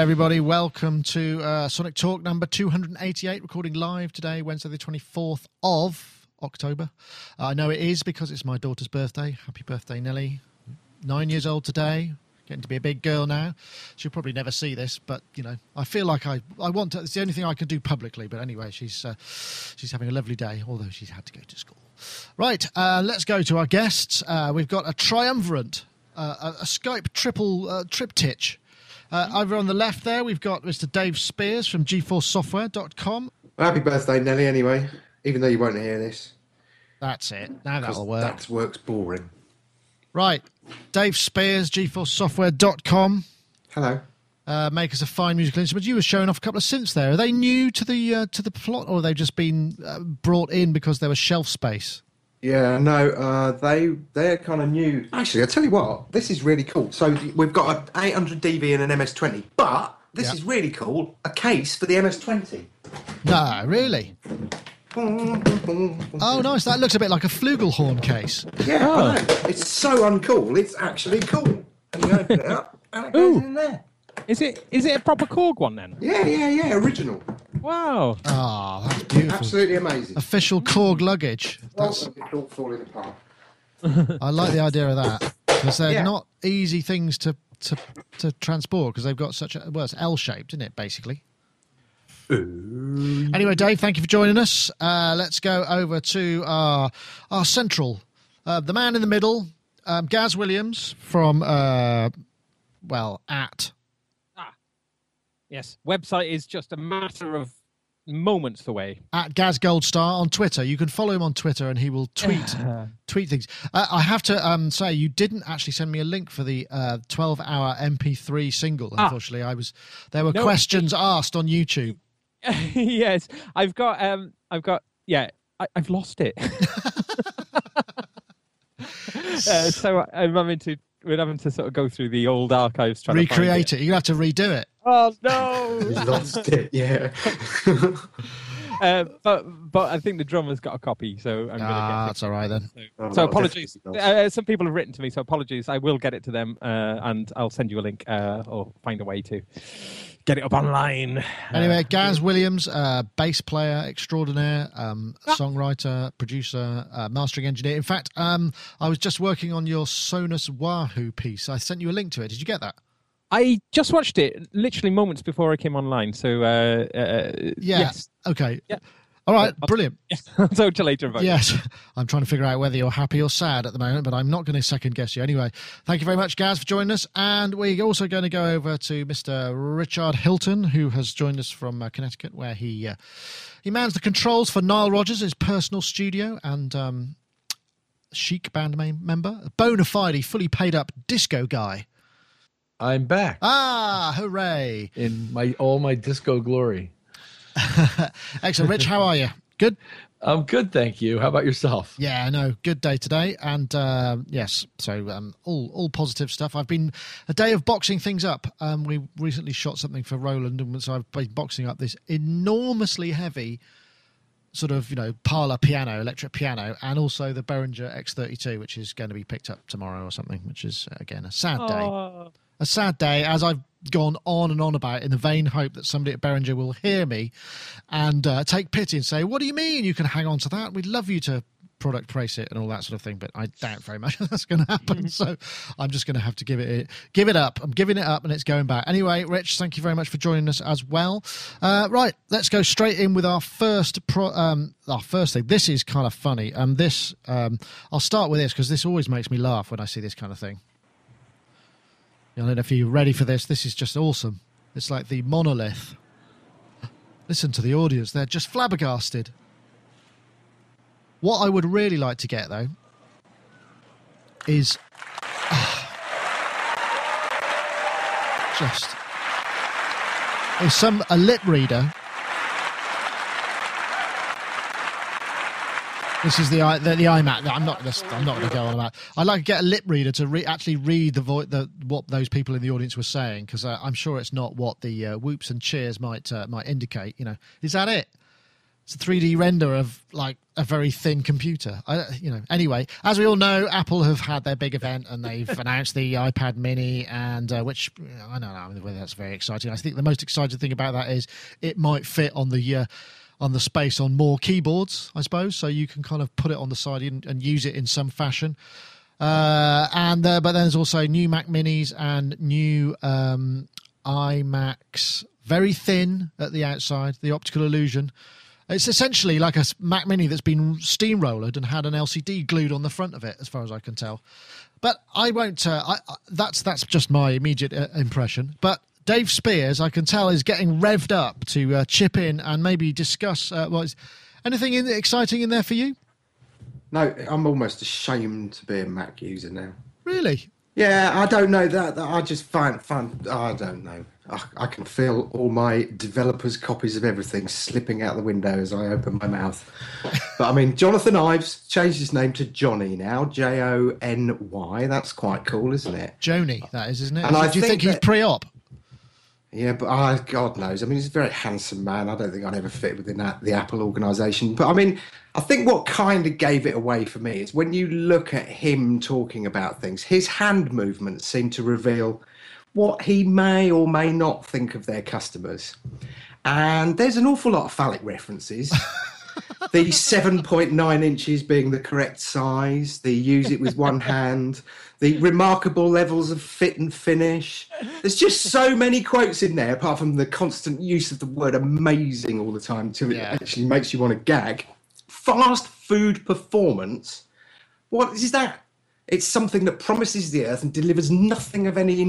Everybody, welcome to Sonic Talk number 288, recording live today, Wednesday the 24th of October. I know it is because it's my daughter's birthday. Happy birthday, Nelly. 9 years old today, getting to be a big girl now. She'll probably never see this, but, you know, I feel like I want to. It's the only thing I can do publicly, but anyway, she's having a lovely day, although she's had to go to school. Right, let's go to our guests. We've got a triumvirate, a Skype triple triptych. Over on the left there, we've got Mr. Dave Spears from GForceSoftware.com. Happy birthday, Nelly, anyway, even though you won't hear this. That's it. Now that'll work. That works boring. Right. Dave Spears, GForceSoftware.com. Hello. Makers of fine musical instruments. You were showing off a couple of synths there. Are they new to the plot, or have they just been brought in because there was shelf space? Yeah, no, they're kind of new. Actually, I tell you what, this is really cool. So we've got an 800 dB and an MS-20, but this is really cool, a case for the MS-20. No, really? Oh, nice. That looks a bit like a flugelhorn case. Yeah, I know. It's so uncool. It's actually cool. And you open it up and it goes in there. Is it a proper Korg one then? Yeah, original. Wow. Oh, that's beautiful. Absolutely amazing. Official Korg luggage. That's all falling apart. I like the idea of that, because they're not easy things to transport, because they've got such a... Well, it's L-shaped, isn't it, basically? Anyway, Dave, thank you for joining us. Let's go over to our central. The man in the middle, Gaz Williams from, at... Yes, website is just a matter of moments away. At Gaz Goldstar on Twitter. You can follow him on Twitter and he will tweet things. I have to say, you didn't actually send me a link for the 12-hour MP3 single, unfortunately. There were questions asked on YouTube. Yes, I've lost it. So I'm having to... We're having to sort of go through the old archives trying to recreate it. You're going to have to redo it. Oh, no. You lost it, yeah. But I think the drummer's got a copy, so I'm going to get it. That's all right, then. So apologies. Some people have written to me, so apologies. I will get it to them, and I'll send you a link or find a way to get it up online. Anyway, Gaz Williams, bass player extraordinaire, songwriter, producer, mastering engineer. In fact, I was just working on your Sonus Wahoo piece. I sent you a link to it. Did you get that? I just watched it literally moments before I came online. So, yes. Okay. Yeah. All right. Brilliant. I'll talk to you later about it. Yes. I'm trying to figure out whether you're happy or sad at the moment, but I'm not going to second guess you. Anyway, thank you very much, Gaz, for joining us. And we're also going to go over to Mr. Richard Hilton, who has joined us from Connecticut, where he mans the controls for Nile Rodgers, his personal studio, and chic band member, a bona fide, fully paid up disco guy. I'm back. Ah, hooray. In all my disco glory. Excellent. Rich, how are you? Good? I'm good, thank you. How about yourself? Yeah, I know. Good day today. And yes, so all positive stuff. I've been a day of boxing things up. We recently shot something for Roland, and so I've been boxing up this enormously heavy sort of, you know, parlor piano, electric piano, and also the Behringer X32, which is going to be picked up tomorrow or something, which is, again, a sad day. A sad day, as I've gone on and on about, in the vain hope that somebody at Behringer will hear me and take pity and say, what do you mean you can hang on to that? We'd love you to product price it and all that sort of thing, but I doubt very much that's going to happen. So I'm just going to have to give it up. I'm giving it up and it's going back. Anyway, Rich, thank you very much for joining us as well. Right, let's go straight in with our first first thing. This is kind of funny. I'll start with this because this always makes me laugh when I see this kind of thing. I don't know if you're ready for this. This is just awesome. It's like the monolith. Listen to the audience. They're just flabbergasted. What I would really like to get, though, is... just... is a lip reader This is the iMac. I'm not going to go on about. I'd like to get a lip reader to actually read what those people in the audience were saying, because I'm sure it's not what the whoops and cheers might indicate. You know, is that it? It's a 3D render of like a very thin computer. Anyway, as we all know, Apple have had their big event and they've announced the iPad Mini, and which I don't know whether that's very exciting. I think the most exciting thing about that is it might fit on the space on more keyboards, I suppose. So you can kind of put it on the side and use it in some fashion. But then there's also new Mac Minis and new iMacs, very thin at the outside, the optical illusion. It's essentially like a Mac Mini that's been steamrollered and had an LCD glued on the front of it, as far as I can tell. But I won't. That's just my immediate impression. But Dave Spears, I can tell, is getting revved up to chip in and maybe discuss. Anything exciting in there for you? No, I'm almost ashamed to be a Mac user now. Really? Yeah, I don't know that. I just find I don't know. I can feel all my developers' copies of everything slipping out the window as I open my mouth. But I mean, Jonathan Ives changed his name to Johnny now, Jony. That's quite cool, isn't it? Joni, that is, isn't it? And do you think he's pre-op? Yeah, but God knows. I mean, he's a very handsome man. I don't think I'd ever fit within the Apple organisation. But I mean, I think what kind of gave it away for me is when you look at him talking about things, his hand movements seem to reveal what he may or may not think of their customers. And there's an awful lot of phallic references. The 7.9 inches being the correct size, the use it with one hand, the remarkable levels of fit and finish. There's just so many quotes in there, apart from the constant use of the word amazing all the time till it actually makes you want to gag. Fast food performance. What is that? It's something that promises the earth and delivers nothing of any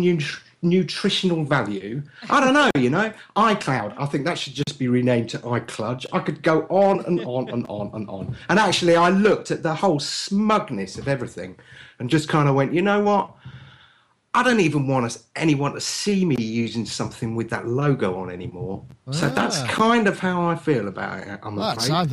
nutritional value. I don't know, you know. iCloud, I think that should just be renamed to iCludge. I could go on and on and on and on. And actually, I looked at the whole smugness of everything and just kind of went, you know what? I don't even want anyone to see me using something with that logo on anymore. Ah. So that's kind of how I feel about it, I'm afraid.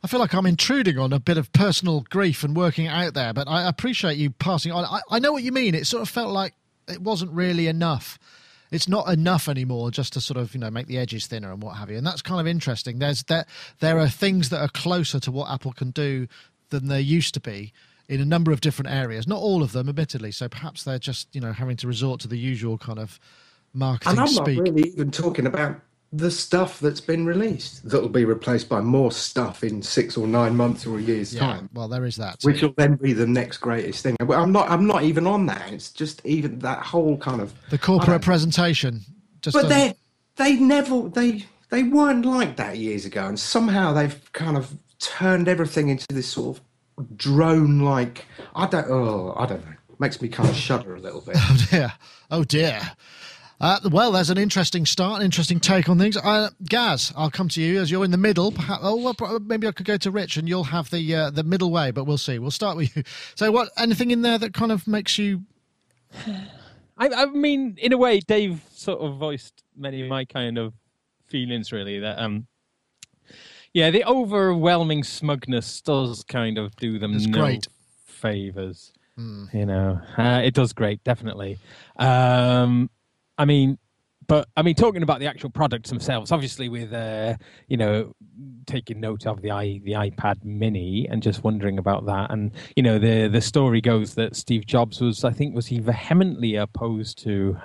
I feel like I'm intruding on a bit of personal grief and working out there, but I appreciate you passing on. I know what you mean. It sort of felt like it wasn't really enough. It's not enough anymore just to sort of, you know, make the edges thinner and what have you. And that's kind of interesting. There are things that are closer to what Apple can do than there used to be in a number of different areas. Not all of them, admittedly. So perhaps they're just, you know, having to resort to the usual kind of marketing speak. And I'm not really even talking about the stuff that's been released that'll be replaced by more stuff in 6 or 9 months or a year's time. Well, there is that too. Which will then be the next greatest thing. I'm not even on that. It's just even that whole kind of the corporate presentation. They weren't like that years ago, and somehow they've kind of turned everything into this sort of drone like. I don't know. Makes me kind of shudder a little bit. Oh dear. Well, there's an interesting start, an interesting take on things. Gaz, I'll come to you as you're in the middle. Maybe I could go to Rich and you'll have the middle way, but we'll see. We'll start with you. So anything in there that kind of makes you... I mean, in a way, Dave sort of voiced many of my kind of feelings, really. That the overwhelming smugness does kind of do them no favours. Mm. You know, it does great, definitely. I mean, talking about the actual products themselves, obviously with, taking note of the iPad Mini and just wondering about that. And, you know, the story goes that Steve Jobs was he vehemently opposed to,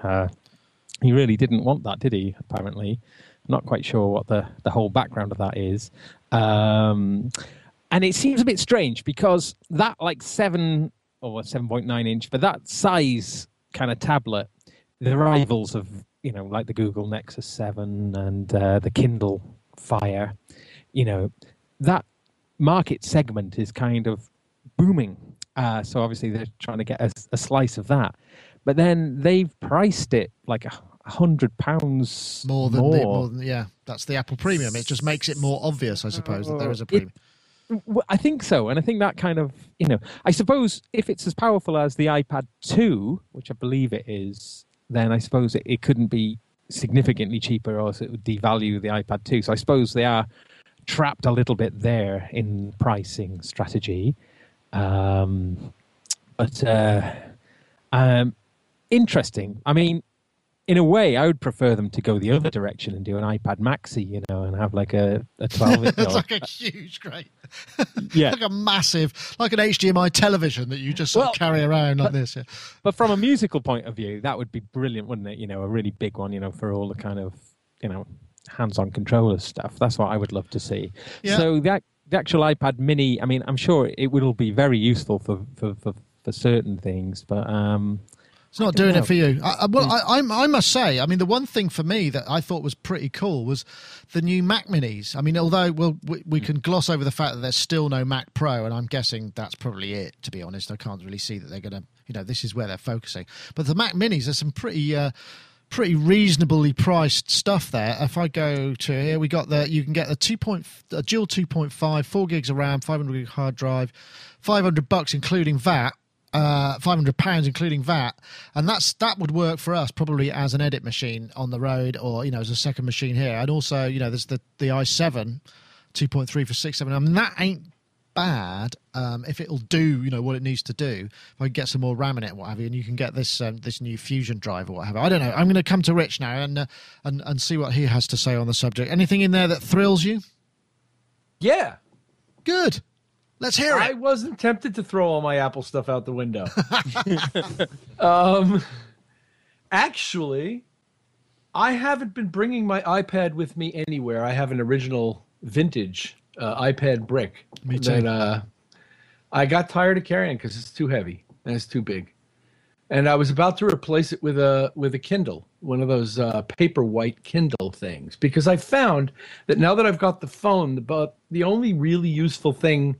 he really didn't want that, did he, apparently? I'm not quite sure what the whole background of that is. And it seems a bit strange because that 7.9 inch, but that size kind of tablet, the rivals of, you know, like the Google Nexus 7 and the Kindle Fire, you know, that market segment is kind of booming. So obviously they're trying to get a slice of that. But then they've priced it like £100 more than yeah, that's the Apple Premium. It just makes it more obvious, I suppose, that there is a premium. I think so, and I think that kind of, you know, I suppose if it's as powerful as the iPad 2, which I believe it is, then I suppose it couldn't be significantly cheaper or else it would devalue the iPad 2. So I suppose they are trapped a little bit there in pricing strategy. Interesting. I mean, in a way, I would prefer them to go the other direction and do an iPad Maxi, you know, and have like a 12-inch. It's like a huge, great, yeah, like a massive, like an HDMI television that you just sort of carry around like this. Yeah. But from a musical point of view, that would be brilliant, wouldn't it? You know, a really big one, you know, for all the kind of, you know, hands-on controller stuff. That's what I would love to see. Yeah. So the actual iPad Mini, I mean, I'm sure it will be very useful for certain things, but. It's not doing it for you. I must say, I mean, the one thing for me that I thought was pretty cool was the new Mac Minis. I mean, although we can gloss over the fact that there's still no Mac Pro, and I'm guessing that's probably it, to be honest. I can't really see that they're going to, you know, this is where they're focusing. But the Mac Minis are some pretty... pretty reasonably priced stuff there. If I go to here, we got the, you can get a dual 2.5, 4 gigs of RAM, 500 gig hard drive, $500 including VAT, £500 including VAT, and that would work for us probably as an edit machine on the road, or, you know, as a second machine here. And also, you know, there's the i7 2.3 for 6.7. I mean, that ain't bad, if it'll do, you know, what it needs to do. If I can get some more RAM in it, what have you, and you can get this this new Fusion drive or what have you. I don't know. I'm going to come to Rich now and see what he has to say on the subject. Anything in there that thrills you? Yeah, good. Let's hear it. I wasn't tempted to throw all my Apple stuff out the window. Actually, I haven't been bringing my iPad with me anywhere. I have an original vintage iPad brick. Me too. That, I got tired of carrying because it's too heavy and it's too big, and I was about to replace it with a Kindle, one of those paperwhite Kindle things, because I found that now that I've got the phone, the only really useful thing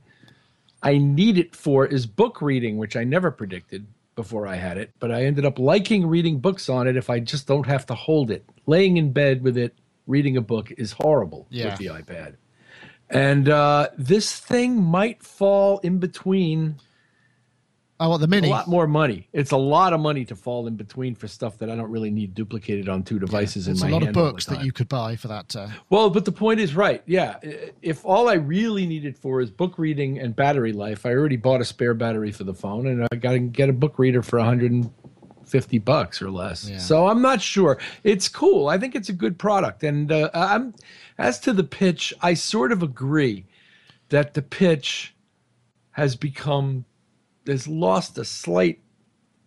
I need it for is book reading, which I never predicted before I had it, but I ended up liking reading books on it if I just don't have to hold it. Laying in bed with it, reading a book is horrible with the iPad. And this thing might fall in between. Oh, well, the Mini. A lot more money. It's a lot of money to fall in between for stuff that I don't really need duplicated on two devices in my hand. It's a lot of books that you could buy for that. Well, but the point is, right, yeah. If all I really need it for is book reading and battery life, I already bought a spare battery for the phone, and I got to get a book reader for $150 or less. Yeah. So I'm not sure. It's cool. I think it's a good product. And as to the pitch, I sort of agree that the pitch has lost a slight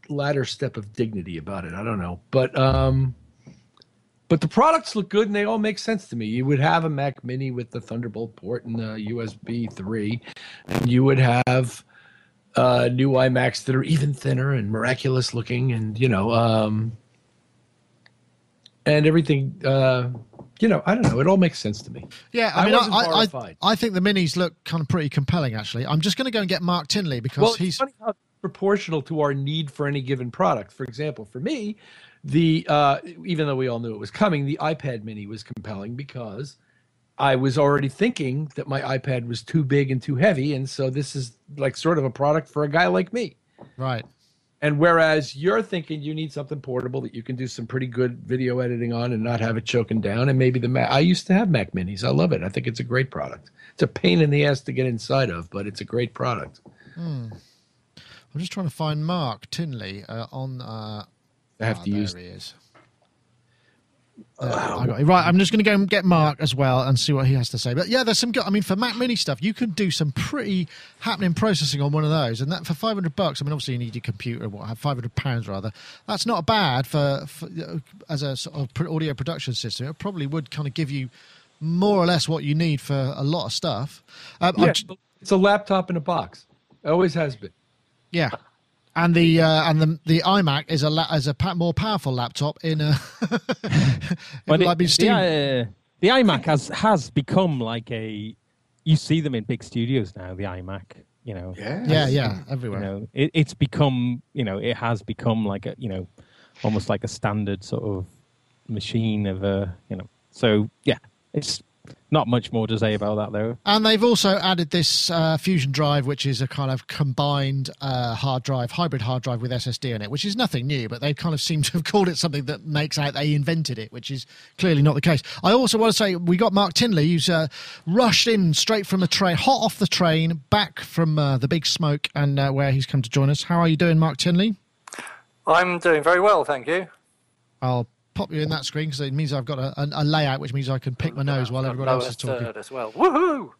latter step of dignity about it. I don't know. But the products look good and they all make sense to me. You would have a Mac Mini with the Thunderbolt port and the USB 3. And you would have new iMacs that are even thinner and miraculous looking, and, you know, and everything, you know, I don't know. It all makes sense to me. Yeah, I mean, I think the Minis look kind of pretty compelling, actually. I'm just going to go and get Mark Tinley because he's funny how proportional to our need for any given product. For example, for me, even though we all knew it was coming, the iPad Mini was compelling because I was already thinking that my iPad was too big and too heavy, and so this is like sort of a product for a guy like me. Right. And whereas you're thinking you need something portable that you can do some pretty good video editing on and not have it choking down, and maybe I used to have Mac Minis. I love it. I think it's a great product. It's a pain in the ass to get inside of, but it's a great product. I'm just trying to find Mark Tinley on I have to use. There he is. Right, I'm just going to go and get Mark as well and see what he has to say. But yeah, there's some good, I mean, for Mac Mini stuff, you can do some pretty happening processing on one of those. And that for $500, I mean, obviously you need your computer, £500 rather. That's not bad for as a sort of audio production system. It probably would kind of give you more or less what you need for a lot of stuff. It's a laptop in a box. It always has been. Yeah. And the iMac is a more powerful laptop in a. The iMac has become like a. You see them in big studios now. The iMac, you know. Yeah, everywhere. You know, it's become, you know, it has become like a, you know, almost like a standard sort of machine of a, you know. So yeah, it's Not much more to say about that, though. And they've also added this Fusion drive, which is a kind of combined hard drive, hybrid hard drive with SSD in it, which is nothing new, but they kind of seem to have called it something that makes out they invented it, which is clearly not the case. I also want to say we got Mark Tinley, who's rushed in straight from the train, hot off the train, back from the big smoke and where he's come to join us. How are you doing, Mark Tinley? I'm doing very well, thank you. I'll pop you in that screen because it means I've got a layout, which means I can pick my nose while everyone else is talking. As well. Woohoo!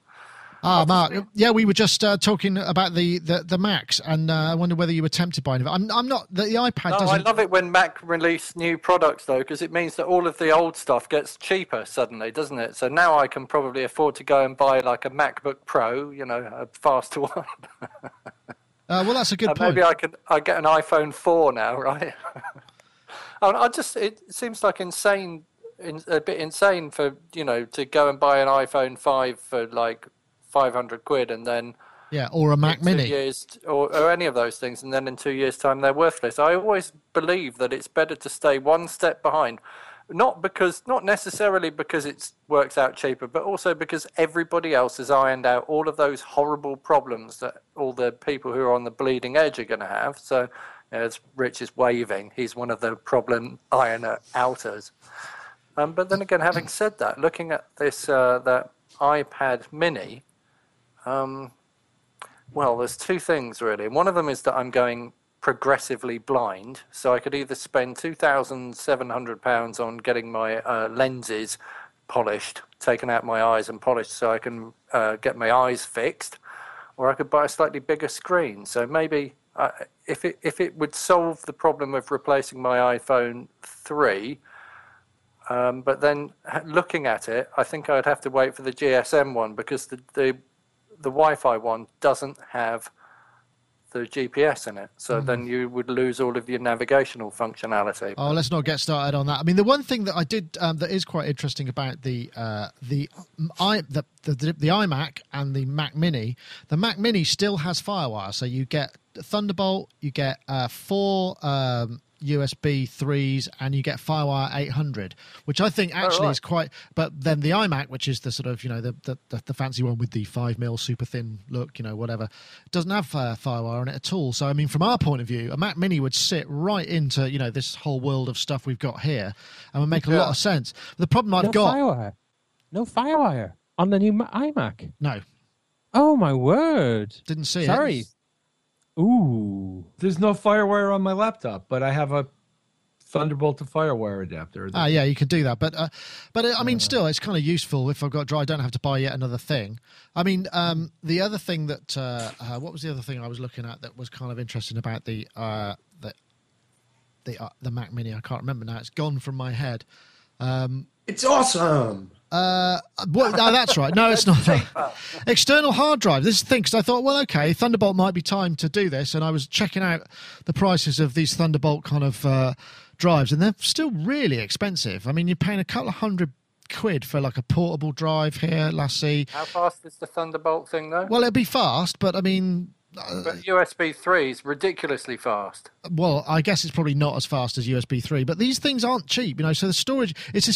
Ah, Mark. Yeah, we were just talking about the Macs, and I wonder whether you were tempted by any of it. I'm not. The iPad doesn't. I love it when Mac release new products, though, because it means that all of the old stuff gets cheaper suddenly, doesn't it? So now I can probably afford to go and buy like a MacBook Pro, you know, a faster one. Well, that's a good point. Maybe I get an iPhone 4 now, right? It seems like a bit insane for, you know, to go and buy an iPhone 5 for like 500 quid and then... Yeah, or a Mac Mini. Or any of those things, and then in 2 years' time they're worthless. I always believe that it's better to stay one step behind, not necessarily because it works out cheaper, but also because everybody else has ironed out all of those horrible problems that all the people who are on the bleeding edge are going to have, so... As Rich is waving, he's one of the problem ironer outers. But then again, having said that, looking at this that iPad Mini, well, there's two things really. One of them is that I'm going progressively blind, so I could either spend £2,700 on getting my lenses polished, taken out my eyes and polished, so I can get my eyes fixed, or I could buy a slightly bigger screen. So maybe. If it would solve the problem of replacing my iPhone 3, but then looking at it, I think I'd have to wait for the GSM one because the Wi-Fi one doesn't have the GPS in it. So then you would lose all of your navigational functionality. Oh, let's not get started on that. I mean, the one thing that I did that is quite interesting about the iMac and the Mac Mini still has FireWire, so you get Thunderbolt, you get 4 USB 3s, and you get FireWire 800, which I think actually is quite... But then the iMac, which is the sort of, you know, the fancy one with the 5mm super thin look, you know, whatever, doesn't have FireWire on it at all. So, I mean, from our point of view, a Mac Mini would sit right into, you know, this whole world of stuff we've got here and would make a lot of sense. The problem I've got... No FireWire on the new iMac? No. Oh, my word. Didn't see it. Sorry. Ooh, there's no FireWire on my laptop, but I have a Thunderbolt to FireWire adapter. Yeah, you can do that. But I mean, still, it's kind of useful if I've got dry. I don't have to buy yet another thing. I mean, the other thing that, what was the other thing I was looking at that was kind of interesting about the Mac Mini? I can't remember now. It's gone from my head. It's awesome. No, that's right. No, it's not that. External hard drive. This thing, because I thought, well, okay, Thunderbolt might be time to do this, and I was checking out the prices of these Thunderbolt kind of drives, and they're still really expensive. I mean, you're paying a couple of £100 for like a portable drive here, Lassie. How fast is the Thunderbolt thing, though? Well, it'd be fast, but I mean... But USB 3 is ridiculously fast. Well, I guess it's probably not as fast as USB 3, but these things aren't cheap, you know, so the storage, it's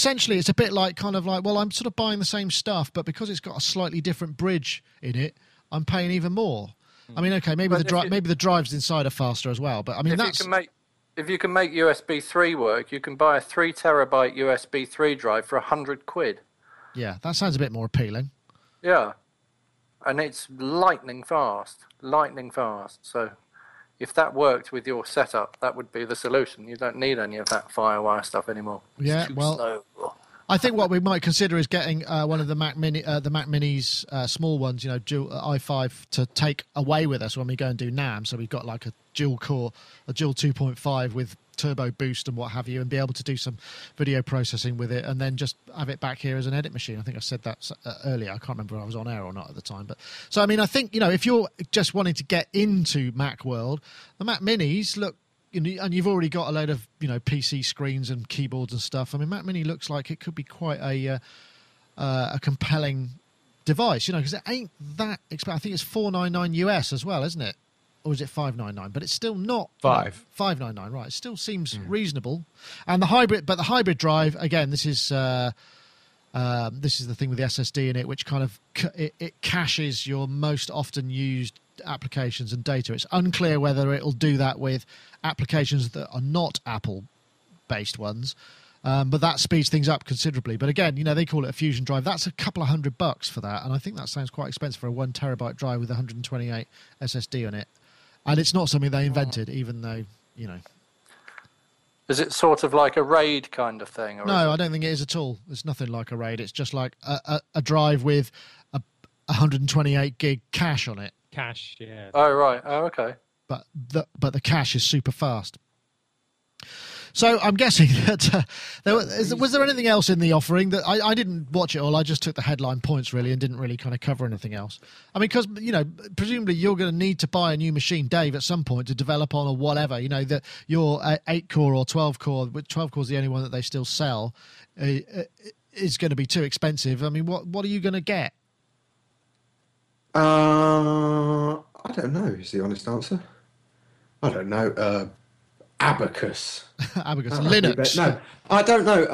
a bit like kind of like, well, I'm sort of buying the same stuff, but because it's got a slightly different bridge in it, I'm paying even more. I mean, okay, maybe the drives inside are faster as well, but I mean, if you can make USB 3 work, you can buy a 3 terabyte USB 3 drive for £100. Yeah, that sounds a bit more appealing. Yeah. And it's lightning fast. So if that worked with your setup, that would be the solution. You don't need any of that FireWire stuff anymore. It's slow. I think what we might consider is getting one of the Mac Mini, the Mac Mini's small ones, you know, dual i5 to take away with us when we go and do NAMM. So we've got like a dual core, a dual 2.5 with turbo boost and what have you, and be able to do some video processing with it, and then just have it back here as an edit machine. I think I said that earlier. I can't remember if I was on air or not at the time. But so, I mean, I think, you know, if you're just wanting to get into Mac world, the Mac Minis look, and you've already got a load of, you know, PC screens and keyboards and stuff. I mean, Mac Mini looks like it could be quite a compelling device, you know, because it ain't that expensive. I think it's $499 US as well, isn't it? Or is it $599? But it's still not $599, right? It still seems reasonable. And the hybrid drive again. This is This is the thing with the SSD in it, which kind of it caches your most often used applications and data. It's unclear whether it'll do that with applications that are not Apple-based ones, but that speeds things up considerably. But again, you know, they call it a Fusion drive. That's a couple of $100 for that, and I think that sounds quite expensive for a 1 terabyte drive with 128 SSD on it. And it's not something they invented, even though, you know. Is it sort of like a RAID kind of thing? Or no, I don't think it is at all. It's nothing like a RAID. It's just like a drive with a 128 gig cache on it. Cache, yeah. Oh, right. Oh, okay. But the cache is super fast. So I'm guessing that was there anything else in the offering that I didn't watch it all. I just took the headline points really and didn't really kind of cover anything else. I mean, because, you know, presumably you're going to need to buy a new machine, Dave, at some point to develop on or whatever. You know, that your 8-core or 12-core, 12-core is the only one that they still sell, is going to be too expensive. I mean, what are you going to get? I don't know is the honest answer. I don't know. Abacus. Abacus. Linux. No, I don't know.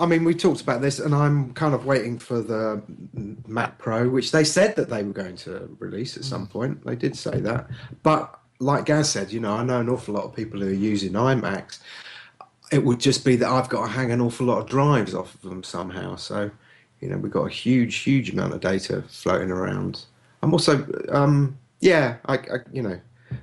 I mean, we talked about this, and I'm kind of waiting for the Mac Pro, which they said that they were going to release at some point. They did say that. But like Gaz said, you know, I know an awful lot of people who are using iMacs. It would just be that I've got to hang an awful lot of drives off of them somehow. So, you know, we've got a huge, huge amount of data floating around. I'm also, I you know,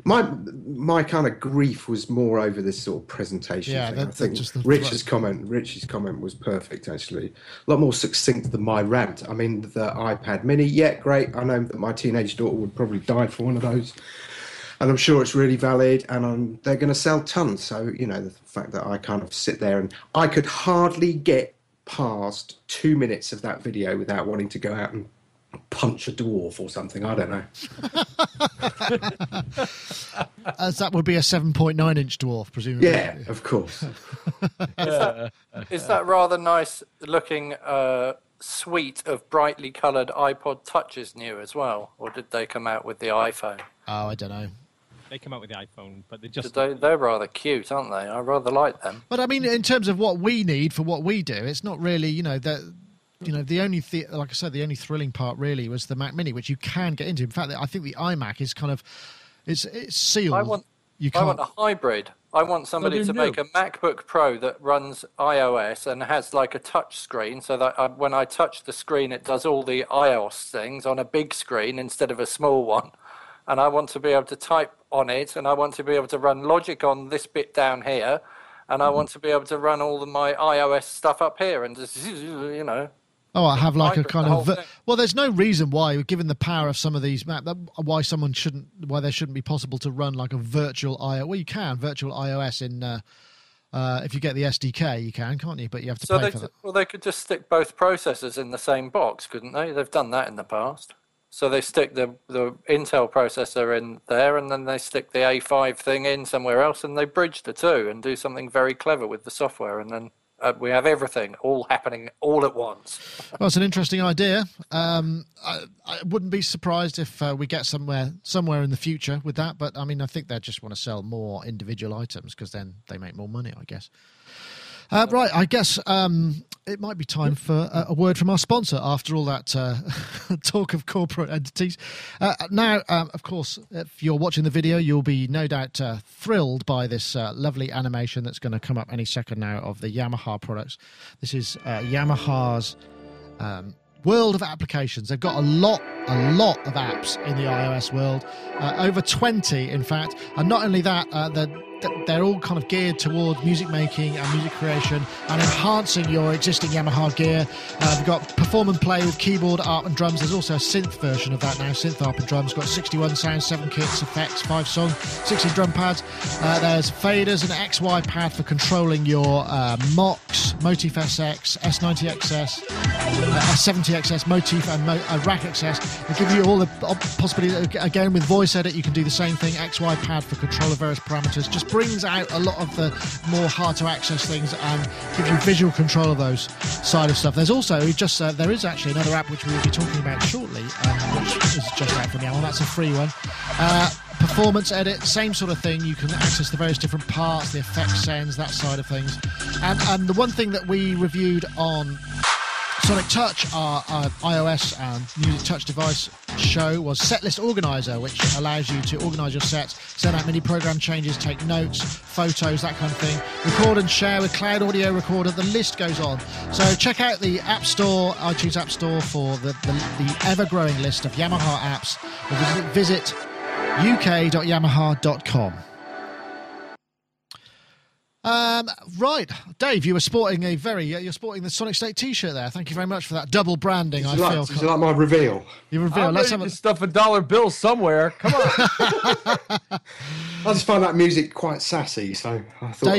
my kind of grief was more over this sort of presentation thing. I think just Rich's comment was perfect, actually. A lot more succinct than my rant. I mean, the iPad Mini, yeah, great. I know that my teenage daughter would probably die for one of those. And I'm sure it's really valid, and they're going to sell tons. So, you know, the fact that I kind of sit there and I could hardly get past 2 minutes of that video without wanting to go out and punch a dwarf or something, I don't know. As that would be a 7.9 inch dwarf, presumably. Yeah, of course. Is that rather nice looking suite of brightly coloured iPod Touches new as well, or did they come out with the iPhone? Oh, I don't know. They come out with the iPhone, but they're rather cute, aren't they? I rather like them. But I mean, in terms of what we need for what we do, it's not really, you know, that. You know, like I said, the only thrilling part really was the Mac Mini, which you can get into. In fact, I think the iMac is kind of it's sealed. I want a hybrid. I want somebody to make a MacBook Pro that runs iOS and has like a touch screen, so that when I touch the screen, it does all the iOS things on a big screen instead of a small one. And I want to be able to type on it, and I want to be able to run Logic on this bit down here, and I want to be able to run all my iOS stuff up here and just, you know. Oh, I have like a kind of... Well, there's no reason why, given the power of some of these Mac, why there shouldn't be possible to run like a virtual iOS. Well, you can, virtual iOS in... if you get the SDK, you can, can't you? But you have to pay for that. Well, they could just stick both processors in the same box, couldn't they? They've done that in the past. So they stick the Intel processor in there, and then they stick the A5 thing in somewhere else, and they bridge the two and do something very clever with the software, and then... we have everything all happening all at once. Well, it's an interesting idea. I wouldn't be surprised if we get somewhere in the future with that. But, I mean, I think they just want to sell more individual items because then they make more money, I guess. Right, I guess it might be time for a word from our sponsor after all that talk of corporate entities. Now, of course, if you're watching the video, you'll be no doubt thrilled by this lovely animation that's going to come up any second now of the Yamaha products. This is Yamaha's world of applications. They've got a lot of apps in the iOS world, over 20, in fact. And not only that, they're all kind of geared toward music making and music creation and enhancing your existing Yamaha gear. We've got Perform and Play with keyboard, ARP and drums. There's also a synth version of that now, synth, ARP and drums. Got 61 sounds, 7 kits, effects, 5 song, 60 drum pads. There's faders and XY pad for controlling your Mox, Motif SX, S90XS, S70XS, Motif and Rack XS. They give you all the possibilities. Again, with voice edit, you can do the same thing. XY pad for control of various parameters. Just brings out a lot of the more hard to access things and gives you visual control of those side of stuff. There's also there is actually another app which we will be talking about shortly, which is just out for now. That's a free one. Performance edit, same sort of thing. You can access the various different parts, the effect sounds, that side of things. And the one thing that we reviewed on Sonic Touch, our iOS and music touch device show, was Setlist Organizer, which allows you to organize your sets, send out mini program changes, take notes, photos, that kind of thing, record and share with Cloud Audio Recorder. The list goes on. So check out the App Store, iTunes App Store, for the ever-growing list of Yamaha apps. Or visit uk.yamaha.com. Right, Dave, you were sporting a you're sporting the Sonic State T-shirt there. Thank you very much for that double branding. I feel. Is that my reveal? You reveal. Let's have this stuff a dollar bill somewhere. Come on. I just find that music quite sassy, so I thought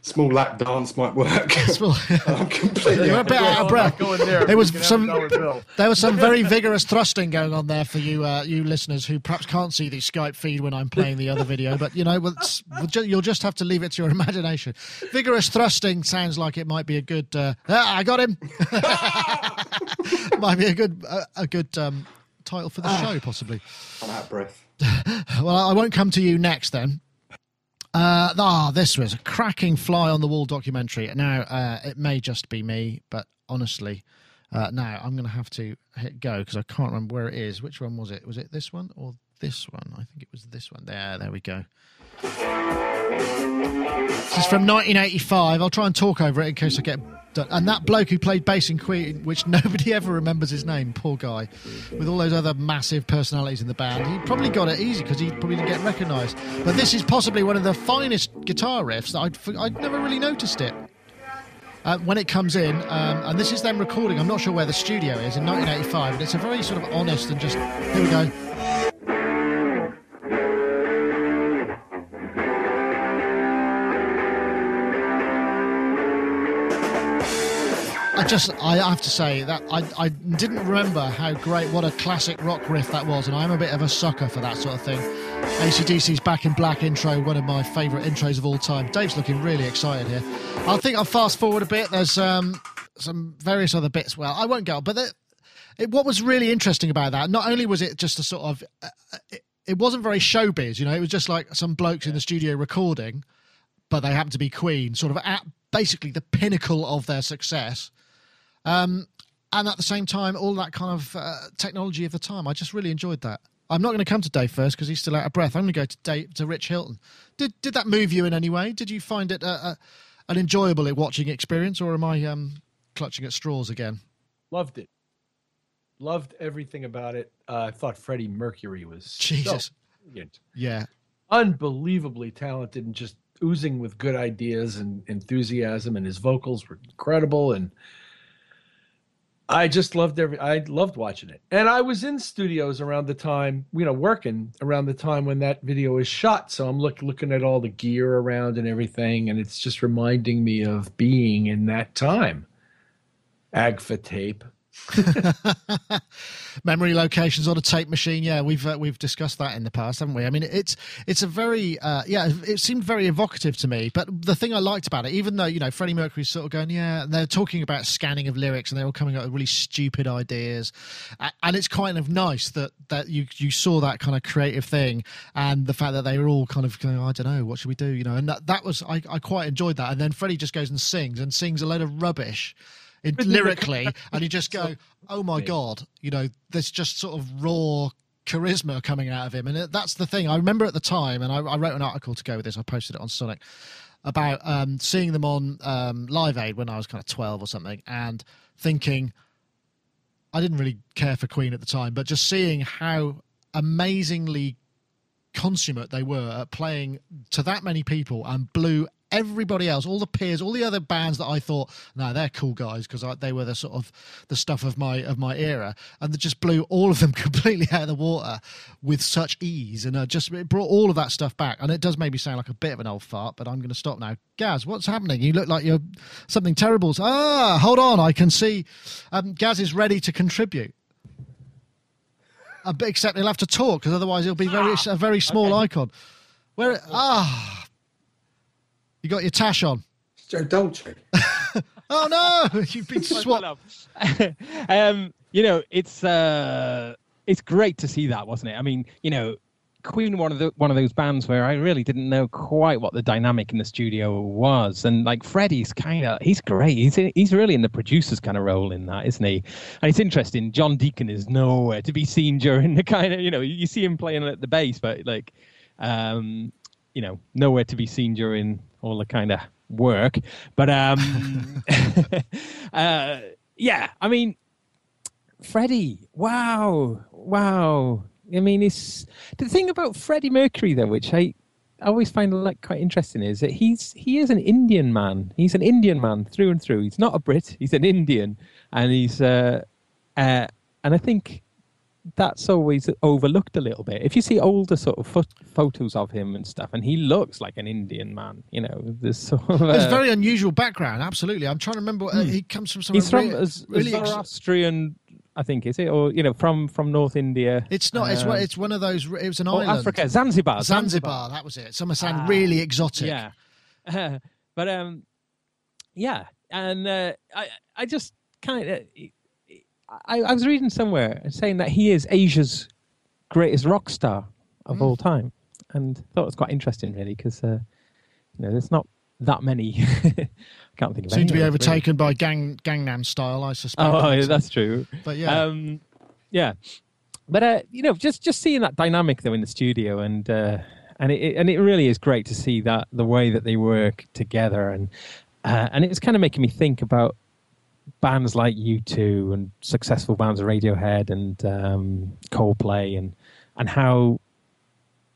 a small lap dance might work. I'm completely. You're a bit out of breath. There was some very vigorous thrusting going on there for you, you listeners who perhaps can't see the Skype feed when I'm playing the other video. But you know, you'll just have to leave it to your imagination. Vigorous thrusting sounds like it might be a good. I got him. Might be a good title for the show, possibly. I'm out of breath. Well, I won't come to you next then. This was a cracking fly-on-the-wall documentary. Now, it may just be me, but honestly, now I'm going to have to hit go because I can't remember where it is. Which one was it? Was it this one or this one? I think it was this one. There we go. This is from 1985. I'll try and talk over it in case I get... And that bloke who played bass in Queen, which nobody ever remembers his name, poor guy, with all those other massive personalities in the band, he probably got it easy because he probably didn't get recognised. But this is possibly one of the finest guitar riffs that I'd never really noticed it. When it comes in, and this is them recording, I'm not sure where the studio is, in 1985, and it's a very sort of honest and just, here we go. I have to say that I didn't remember what a classic rock riff that was, and I'm a bit of a sucker for that sort of thing. AC/DC's Back in Black intro, one of my favourite intros of all time. Dave's looking really excited here. I think I'll fast forward a bit. There's some various other bits. Well, I won't go, but what was really interesting about that, not only was it just a sort of... It wasn't very showbiz, you know. It was just like some blokes in the studio recording, but they happened to be Queen, sort of at basically the pinnacle of their success. And at the same time, all that kind of technology of the time. I just really enjoyed that. I'm not going to come to Dave first because he's still out of breath. I'm going to go to Rich Hilton. Did that move you in any way? Did you find it an enjoyable watching experience, or am I clutching at straws again? Loved it. Loved everything about it. I thought Freddie Mercury was so brilliant. Yeah. Unbelievably talented and just oozing with good ideas and enthusiasm, and his vocals were incredible, and I just loved I loved watching it. And I was in studios around the time, you know, working around the time when that video is shot. So I'm looking at all the gear around and everything, and it's just reminding me of being in that time. Agfa tape. Memory locations on a tape machine. Yeah, we've discussed that in the past, haven't we? I mean, it's a very it seemed very evocative to me. But the thing I liked about it, even though, you know, Freddie Mercury's sort of going, yeah, they're talking about scanning of lyrics and they're all coming up with really stupid ideas, and it's kind of nice that you saw that kind of creative thing, and the fact that they were all kind of going, I don't know, what should we do, you know. And that was I quite enjoyed that. And then Freddie just goes and sings a load of rubbish lyrically, and you just go, oh my God, you know, there's just sort of raw charisma coming out of him. And that's the thing. I remember at the time, and I wrote an article to go with this, I posted it on Sonic, about seeing them on Live Aid when I was kind of 12 or something, and thinking, I didn't really care for Queen at the time, but just seeing how amazingly consummate they were at playing to that many people, and blew everybody else, all the peers, all the other bands that I thought, no, they're cool guys because they were the sort of the stuff of my era, and they just blew all of them completely out of the water with such ease, and it brought all of that stuff back. And it does maybe sound like a bit of an old fart, but I'm going to stop now. Gaz, what's happening? You look like you're something terrible. Hold on, I can see Gaz is ready to contribute. Except he'll have to talk, because otherwise he'll be a very small icon. Where? You got your tash on. Joe Dolce. Oh no! You've been swapped. You know, it's great to see that, wasn't it? I mean, you know, Queen one of those bands where I really didn't know quite what the dynamic in the studio was, and like Freddie's kind of, he's great, he's really in the producer's kind of role in that, isn't he? And it's interesting, John Deacon is nowhere to be seen during the kind of, you know, you see him playing at the bass, but like you know, nowhere to be seen during all the kind of work. But yeah, I mean, Freddie, wow. I mean, it's the thing about Freddie Mercury, though, which I always find like quite interesting, is that he is an Indian man. He's an Indian man through and through. He's not a Brit. He's an Indian, and he's and I think that's always overlooked a little bit. If you see older sort of photos of him and stuff, and he looks like an Indian man, you know, this sort of... It's a very unusual background, absolutely. I'm trying to remember, he comes from somewhere... He's from really Zoroastrian, I think, is it? Or, you know, from North India. It's not, it's one of those, it was an island. Africa, Zanzibar, that was it. Some are saying really exotic. Yeah. But, yeah, and I just kind of... I was reading somewhere saying that he is Asia's greatest rock star of all time, and thought it was quite interesting, really, because you know, there's not that many. I can't think of any. Seem to be overtaken by Gangnam Style, I suspect. Oh, yeah, that's true. But yeah, yeah. But you know, just seeing that dynamic though in the studio, and it really is great to see that the way that they work together, and it's kind of making me think about bands like U2 and successful bands like Radiohead and Coldplay, and how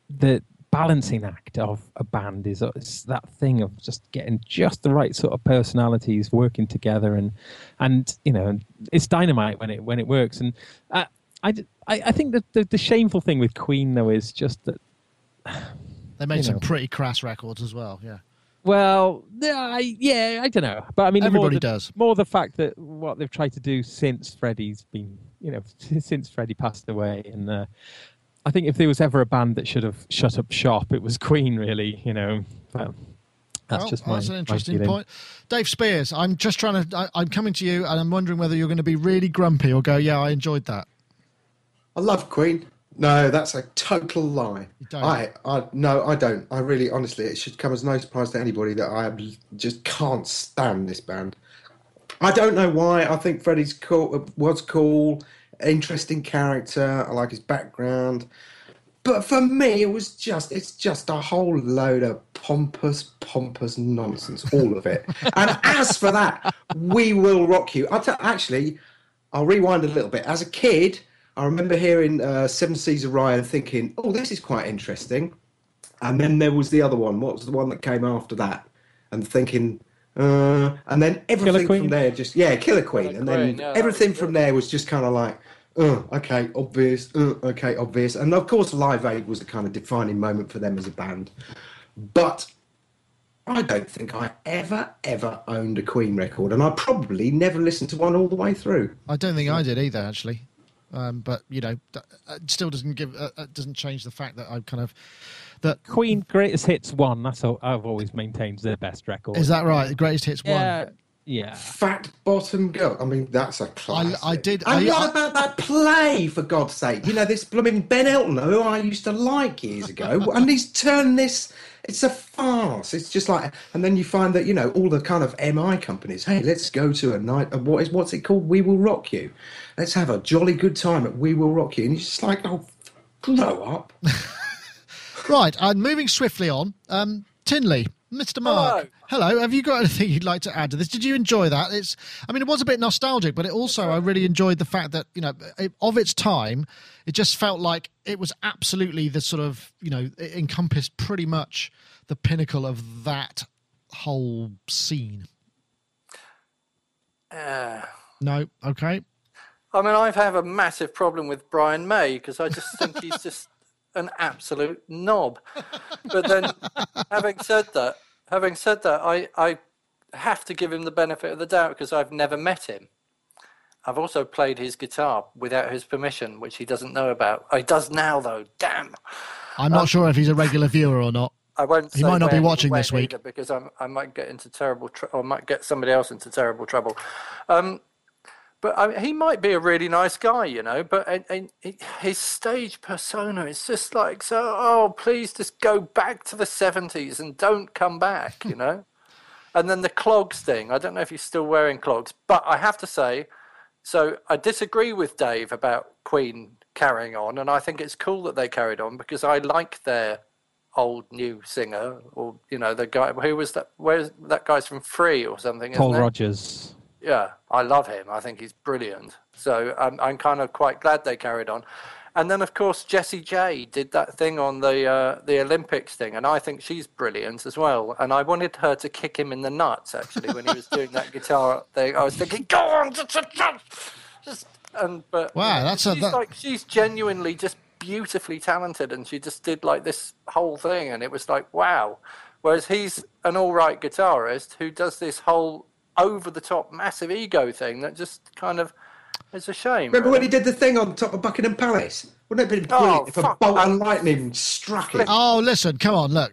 the balancing act of a band is that thing of just getting just the right sort of personalities working together, and you know, it's dynamite when it works. And I think that the shameful thing with Queen though is just that they made some pretty crass records as well. Yeah. Well, yeah, I don't know, but I mean, everybody does. More the fact that what they've tried to do since Freddie's been, you know, since Freddie passed away, and I think if there was ever a band that should have shut up shop, it was Queen, really, you know. But that's just my. That's an interesting point, Dave Spears. I'm just trying to. I'm coming to you, and I'm wondering whether you're going to be really grumpy or go, yeah, I enjoyed that. I love Queen. No, that's a total lie. I don't. I really, honestly, it should come as no surprise to anybody that I just can't stand this band. I don't know why. I think Freddie's was cool, interesting character. I like his background, but for me, it's just a whole load of pompous nonsense, all of it. And as for that, We Will Rock You. Actually, I'll rewind a little bit. As a kid, I remember hearing Seven Seas of Rye and thinking, oh, this is quite interesting. And then there was the other one. What was the one that came after that? And thinking, and then everything from there just... Yeah, Killer Queen. Killer and Queen, then everything from there was just kind of like, okay, obvious, okay, obvious. And of course, Live Aid was the kind of defining moment for them as a band. But I don't think I ever owned a Queen record. And I probably never listened to one all the way through. I don't think I did either, actually. But you know, it still doesn't change the fact that I'm kind of that Queen Greatest Hits 1. That's all I've always maintained their best record. Is that right? The Greatest Hits 1. Yeah. Fat Bottom Girl. I mean, that's a classic. I about that play, for God's sake. You know, this blooming Ben Elton, who I used to like years ago, and he's turned this. It's a farce. It's just like, and then you find that, you know, all the kind of MI companies, hey, let's go to a night of what's it called? We Will Rock You. Let's have a jolly good time at We Will Rock You. And you're just like, oh, grow up. Right, and moving swiftly on, Tinley, Mr. Mark. Hello. Have you got anything you'd like to add to this? Did you enjoy that? I mean, it was a bit nostalgic, but it also, I really enjoyed the fact that, you know, of its time, it just felt like it was absolutely the sort of, you know, it encompassed pretty much the pinnacle of that whole scene. No? Okay. I mean, I have a massive problem with Brian May because I just think he's just an absolute knob. But then, having said that, I have to give him the benefit of the doubt because I've never met him. I've also played his guitar without his permission, which he doesn't know about. He does now, though. Damn. I'm not sure if he's a regular viewer or not. I won't. He might not be watching this week because I might get into terrible trouble. I might get somebody else into terrible trouble. But I mean, he might be a really nice guy, you know, but his stage persona is just like, so, oh, please just go back to the 70s and don't come back, you know. And then the clogs thing. I don't know if you're still wearing clogs, but I have to say, so I disagree with Dave about Queen carrying on, and I think it's cool that they carried on because I like their old new singer, or, you know, the guy, who was that, where's that guy's from Free or something? Paul Rogers. Yeah, I love him. I think he's brilliant. So I'm kind of quite glad they carried on. And then, of course, Jessie J did that thing on the Olympics thing, and I think she's brilliant as well. And I wanted her to kick him in the nuts, actually, when he was doing that guitar thing. I was thinking, go on! Just, and, but, wow, you know, that's she's genuinely just beautifully talented, and she just did, like, this whole thing, and it was like, wow. Whereas he's an all-right guitarist who does this whole over-the-top massive ego thing that just kind of is a shame. Remember when he did the thing on top of Buckingham Palace? Wouldn't it have been brilliant if a bolt of lightning struck it? Oh, listen, come on, look.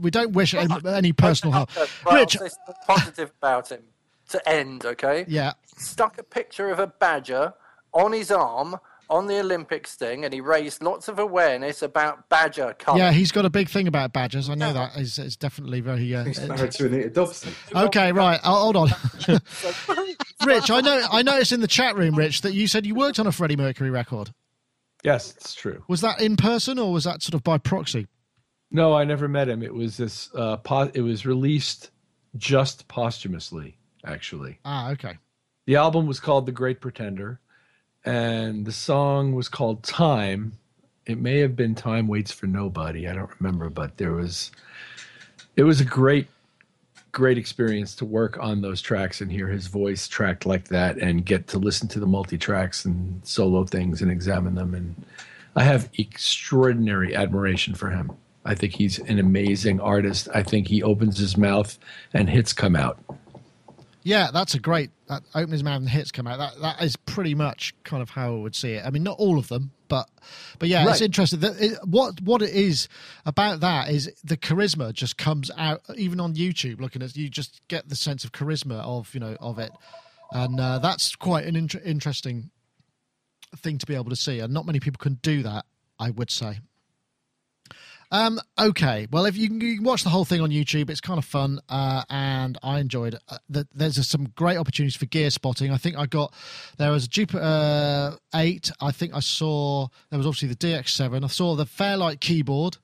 We don't wish any personal harm. Rich, positive about him to end, okay? Yeah. Stuck a picture of a badger on his arm on the Olympics thing, and he raised lots of awareness about badger culture. Yeah, he's got a big thing about badgers. I know that. It's definitely very... he's married to Anita Dobson. Okay, right. Hold on. Rich, I noticed in the chat room, Rich, that you said you worked on a Freddie Mercury record. Yes, it's true. Was that in person, or was that sort of by proxy? No, I never met him. It was this. It was released just posthumously, actually. Ah, okay. The album was called The Great Pretender, and the song was called Time. It may have been Time Waits for Nobody. I don't remember, but it was a great experience to work on those tracks and hear his voice tracked like that and get to listen to the multi-tracks and solo things and examine them. And I have extraordinary admiration for him. I think he's an amazing artist. I think he opens his mouth and hits come out. Yeah, that's a great... open his mouth and hits come out. That is pretty much kind of how I would see it. I mean, not all of them, but yeah, right. It's interesting. What it is about that is the charisma just comes out, even on YouTube, looking at you just get the sense of charisma of it. And that's quite an interesting thing to be able to see. And not many people can do that, I would say. Okay, well, if you can watch the whole thing on YouTube, it's kind of fun, and I enjoyed it. There's some great opportunities for gear spotting. I think I got, there was a Jupiter 8, I think I saw, there was obviously the DX7, I saw the Fairlight keyboard,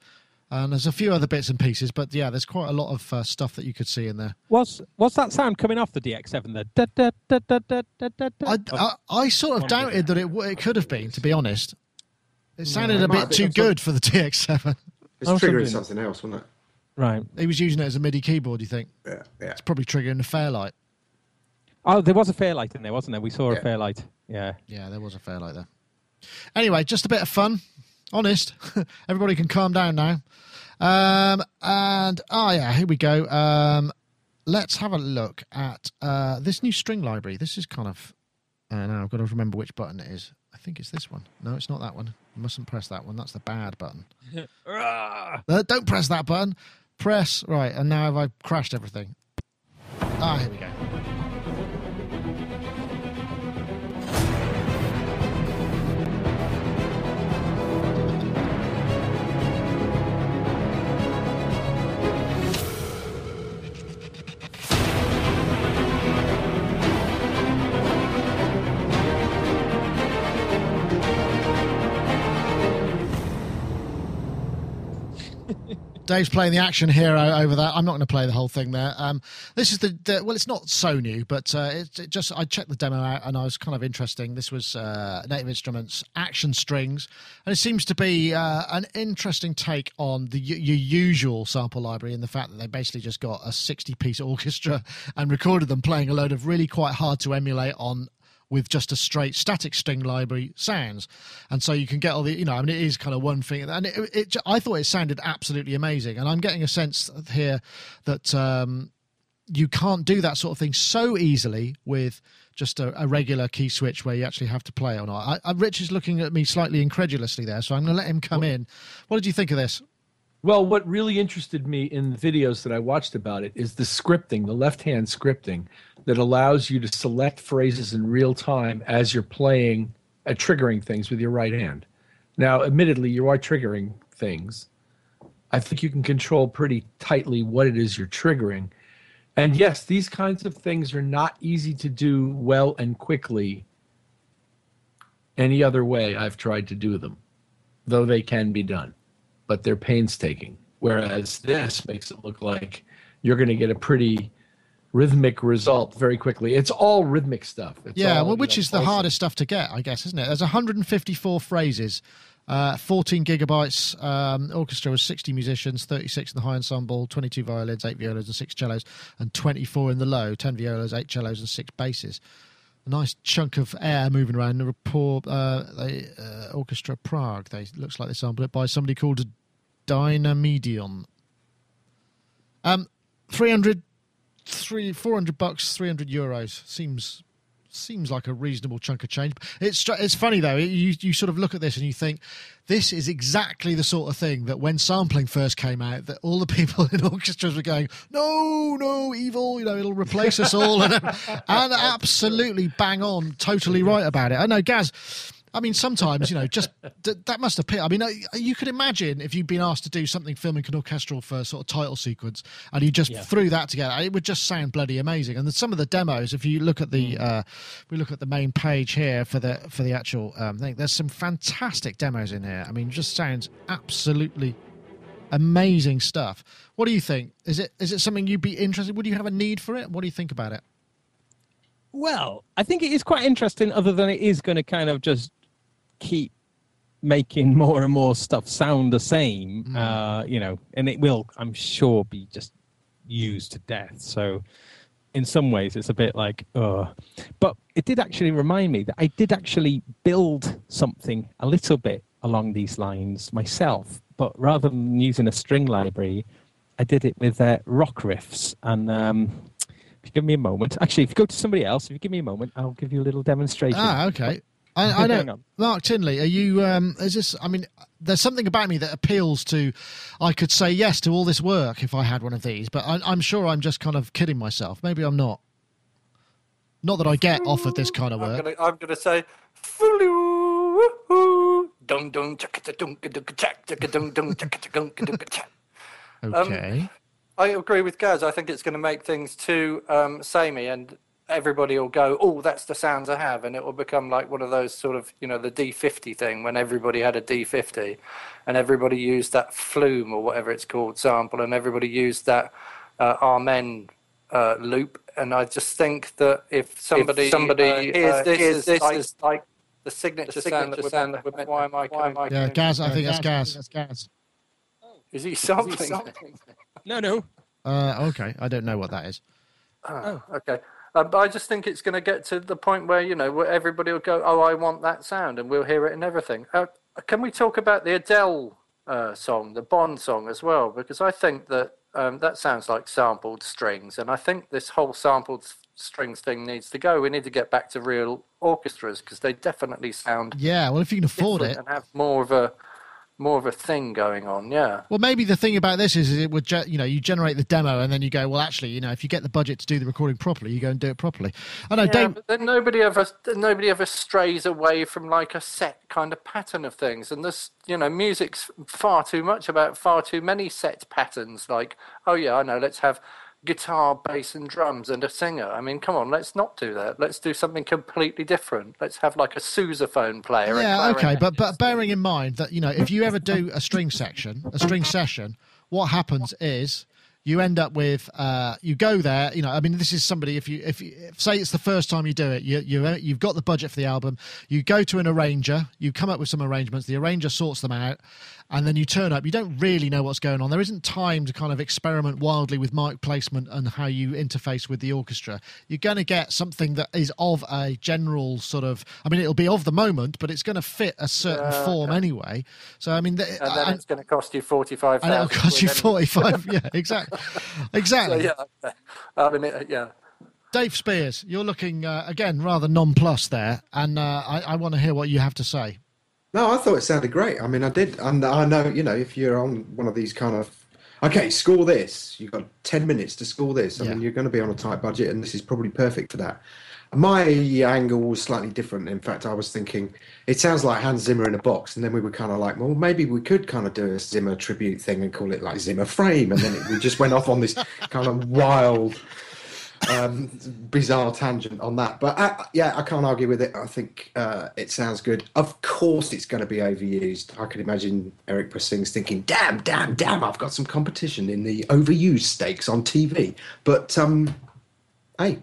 and there's a few other bits and pieces, but yeah, there's quite a lot of stuff that you could see in there. What's that sound coming off the DX7 there? Da, da, da, da, da, da, da. I sort of doubted that it could have been, to be honest. It sounded a bit too good for the DX7. It's triggering something else, wasn't it? Right. He was using it as a MIDI keyboard, you think? Yeah, yeah. It's probably triggering the Fairlight. Oh, there was a Fairlight in there, wasn't there? We saw a Fairlight. Yeah. Yeah, there was a Fairlight there. Anyway, just a bit of fun. Honest. Everybody can calm down now. Here we go. Let's have a look at this new string library. This is kind of... I don't know, I've got to remember which button it is. I think it's this one. No, it's not that one. You mustn't press that one. That's the bad button. Don't press that button. Press. Right, and now have I crashed everything? Ah, here we go. Dave's playing the action hero over that. I'm not going to play the whole thing there. This is well, it's not so new, but I checked the demo out and I was kind of interesting. This was Native Instruments Action Strings, and it seems to be an interesting take on your usual sample library, and the fact that they basically just got a 60-piece orchestra and recorded them playing a load of really quite hard to emulate on with just a straight static string library sounds. And so you can get all the, I mean, it is kind of one thing. And I thought it sounded absolutely amazing. And I'm getting a sense here that you can't do that sort of thing so easily with just a regular key switch where you actually have to play or not. Rich is looking at me slightly incredulously there, so I'm going to let him come in. What did you think of this? Well, what really interested me in the videos that I watched about it is the scripting, the left-hand scripting that allows you to select phrases in real time as you're playing, triggering things with your right hand. Now, admittedly, you are triggering things. I think you can control pretty tightly what it is you're triggering. And yes, these kinds of things are not easy to do well and quickly any other way I've tried to do them, though they can be done. But they're painstaking, whereas this makes it look like you're going to get a pretty rhythmic result very quickly. It's all rhythmic stuff. It's well, which is the hardest stuff to get, I guess, isn't it? There's 154 phrases, 14 gigabytes, orchestra with 60 musicians, 36 in the high ensemble, 22 violins, 8 violas and 6 cellos, and 24 in the low, 10 violas, 8 cellos and 6 basses. A nice chunk of air moving around. The report, Orchestra Prague, looks like they sampled it by somebody called Dynamedion. 400 bucks, 300 euros. Seems like a reasonable chunk of change. It's funny, though. You sort of look at this and you think, this is exactly the sort of thing that when sampling first came out, that all the people in orchestras were going, no, evil, it'll replace us all. and absolutely bang on, totally right about it. I know, Gaz, I mean, sometimes, just that must appear. I mean, you could imagine if you'd been asked to do something filming an orchestral for a sort of title sequence and you just threw that together, it would just sound bloody amazing. And some of the demos, if you look at the, we look at the main page here for the actual thing, there's some fantastic demos in here. I mean, it just sounds absolutely amazing stuff. What do you think? Is it something you'd be interested in? Would you have a need for it? What do you think about it? Well, I think it is quite interesting, other than it is going to kind of just keep making more and more stuff sound the same, and it will, I'm sure, be just used to death. So in some ways it's a bit like, but it did actually remind me that I did actually build something a little bit along these lines myself, but rather than using a string library, I did it with rock riffs. And if you give me a moment, actually, if you go to somebody else, if you give me a moment, I'll give you a little demonstration. Ah, okay. I know, Mark Tinley, are you, is this, I mean, there's something about me that appeals to, I could say yes to all this work if I had one of these, but I'm sure I'm just kind of kidding myself. Maybe I'm not. Not that I get offered this kind of work. I'm going to say, okay. I agree with Gaz. I think it's going to make things too samey, and everybody will go, oh, that's the sounds I have, and it will become like one of those sort of, the D50 thing, when everybody had a D50 and everybody used that flume or whatever it's called sample, and everybody used that amen loop. And I just think that if somebody hears this as like the signature sound that we're meant, why am I? Yeah, Gaz, I think that's Gaz. That's Gaz. Is he something? No. Okay, I don't know what that is. Oh, okay. But I just think it's going to get to the point where, where everybody will go, oh, I want that sound, and we'll hear it in everything. Can we talk about the Adele song, the Bond song as well? Because I think that that sounds like sampled strings, and I think this whole sampled strings thing needs to go. We need to get back to real orchestras, because they definitely sound... Yeah, well, if you can afford it. And have more of a thing going on, yeah. Well, maybe the thing about this is it would, you generate the demo and then you go, well, actually, if you get the budget to do the recording properly, you go and do it properly. I know, Dave. But then nobody ever strays away from like a set kind of pattern of things. And this, music's far too much about far too many set patterns. Like, oh yeah, I know, let's have guitar, bass, and drums and a singer. I mean, come on, let's not do that. Let's do something completely different. Let's have like a sousaphone player. Yeah, okay, but bearing in mind that, if you ever do a string session, what happens is you end up with you go there. I mean, this is somebody. If say it's the first time you do it, you've got the budget for the album. You go to an arranger. You come up with some arrangements. The arranger sorts them out. And then you turn up, you don't really know what's going on. There isn't time to kind of experiment wildly with mic placement and how you interface with the orchestra. You're going to get something that is of a general sort of, I mean, it'll be of the moment, but it's going to fit a certain form anyway. So, I mean... And then it's going to cost you 45,000. And it'll cost you 45, yeah, exactly. Exactly. So, yeah, I mean, yeah. Dave Spears, you're looking, again, rather nonplussed there, and I want to hear what you have to say. No, I thought it sounded great. I mean, I did. And I know, you know, if you're on one of these kind of, okay, score this. You've got 10 minutes to score this. I mean, you're going to be on a tight budget, and this is probably perfect for that. My angle was slightly different. In fact, I was thinking, it sounds like Hans Zimmer in a box. And then we were kind of like, well, maybe we could kind of do a Zimmer tribute thing and call it like Zimmer Frame. And then we just went off on this kind of wild, bizarre tangent on that. But yeah, I can't argue with it. I think it sounds good. Of course it's going to be overused. I could imagine Eric Prissings thinking, damn, I've got some competition in the overused stakes on TV. But hey,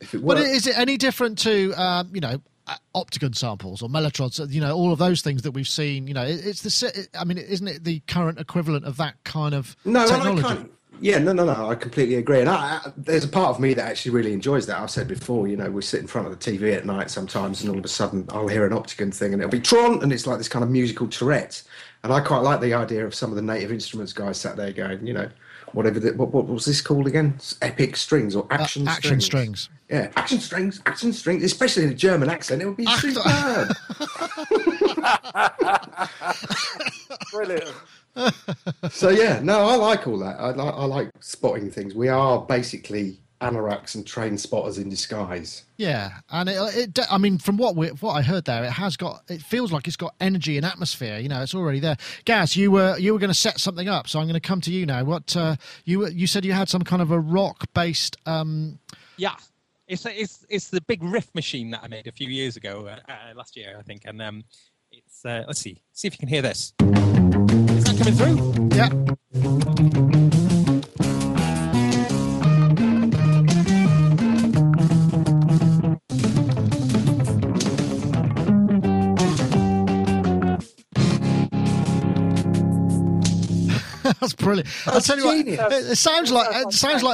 if it works. But is it any different to, you know, Optigon samples or Mellotrons, you know, all of those things that we've seen? You know, it's the, I mean, isn't it the current equivalent of that kind of technology? I can't. Yeah, no, I completely agree. And there's a part of me that actually really enjoys that. I've said before, you know, we sit in front of the TV at night sometimes, and all of a sudden I'll hear an Optigon thing and it'll be Tron, and it's like this kind of musical Tourette. And I quite like the idea of some of the Native Instruments guys sat there going, you know, whatever, what was this called again? Epic strings or action strings. Action strings. Yeah, action strings, especially in a German accent. It would be superb. Brilliant. So yeah, no, I like all that. I like spotting things. We are basically anoraks and train spotters in disguise. Yeah, and I mean, from what I heard there, it feels like it's got energy and atmosphere. You know, it's already there. Gaz, you were going to set something up, so I'm going to come to you now. What you said you had some kind of a rock based. Yeah, it's the big riff machine that I made a few years ago, last year I think, and it's let's see if you can hear this. Is that coming through? Yeah. That's brilliant. I'll tell you what, it sounds like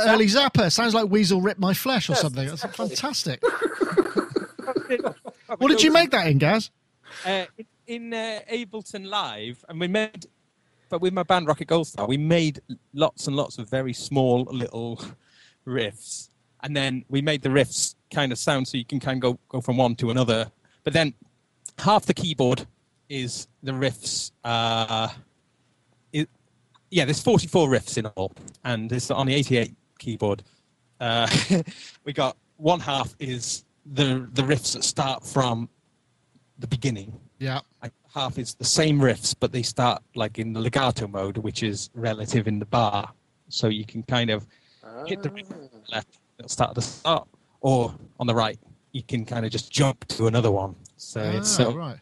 early Zappa. It sounds like Weasel Ripped My Flesh or something. That's fantastic. What did you make that in, Gaz? In Ableton Live, and we made, but with my band Rocket Goldstar, we made lots and lots of very small little riffs. And then we made the riffs kind of sound so you can kind of go from one to another. But then half the keyboard is the riffs. Yeah, there's 44 riffs in all, and it's on the 88 keyboard. We got one half is the riffs that start from the beginning. Yeah. Half is the same riffs, but they start like in the legato mode, which is relative in the bar. So you can kind of hit the riff on the left, it'll start at the start, or on the right, you can kind of just jump to another one. So it's so right.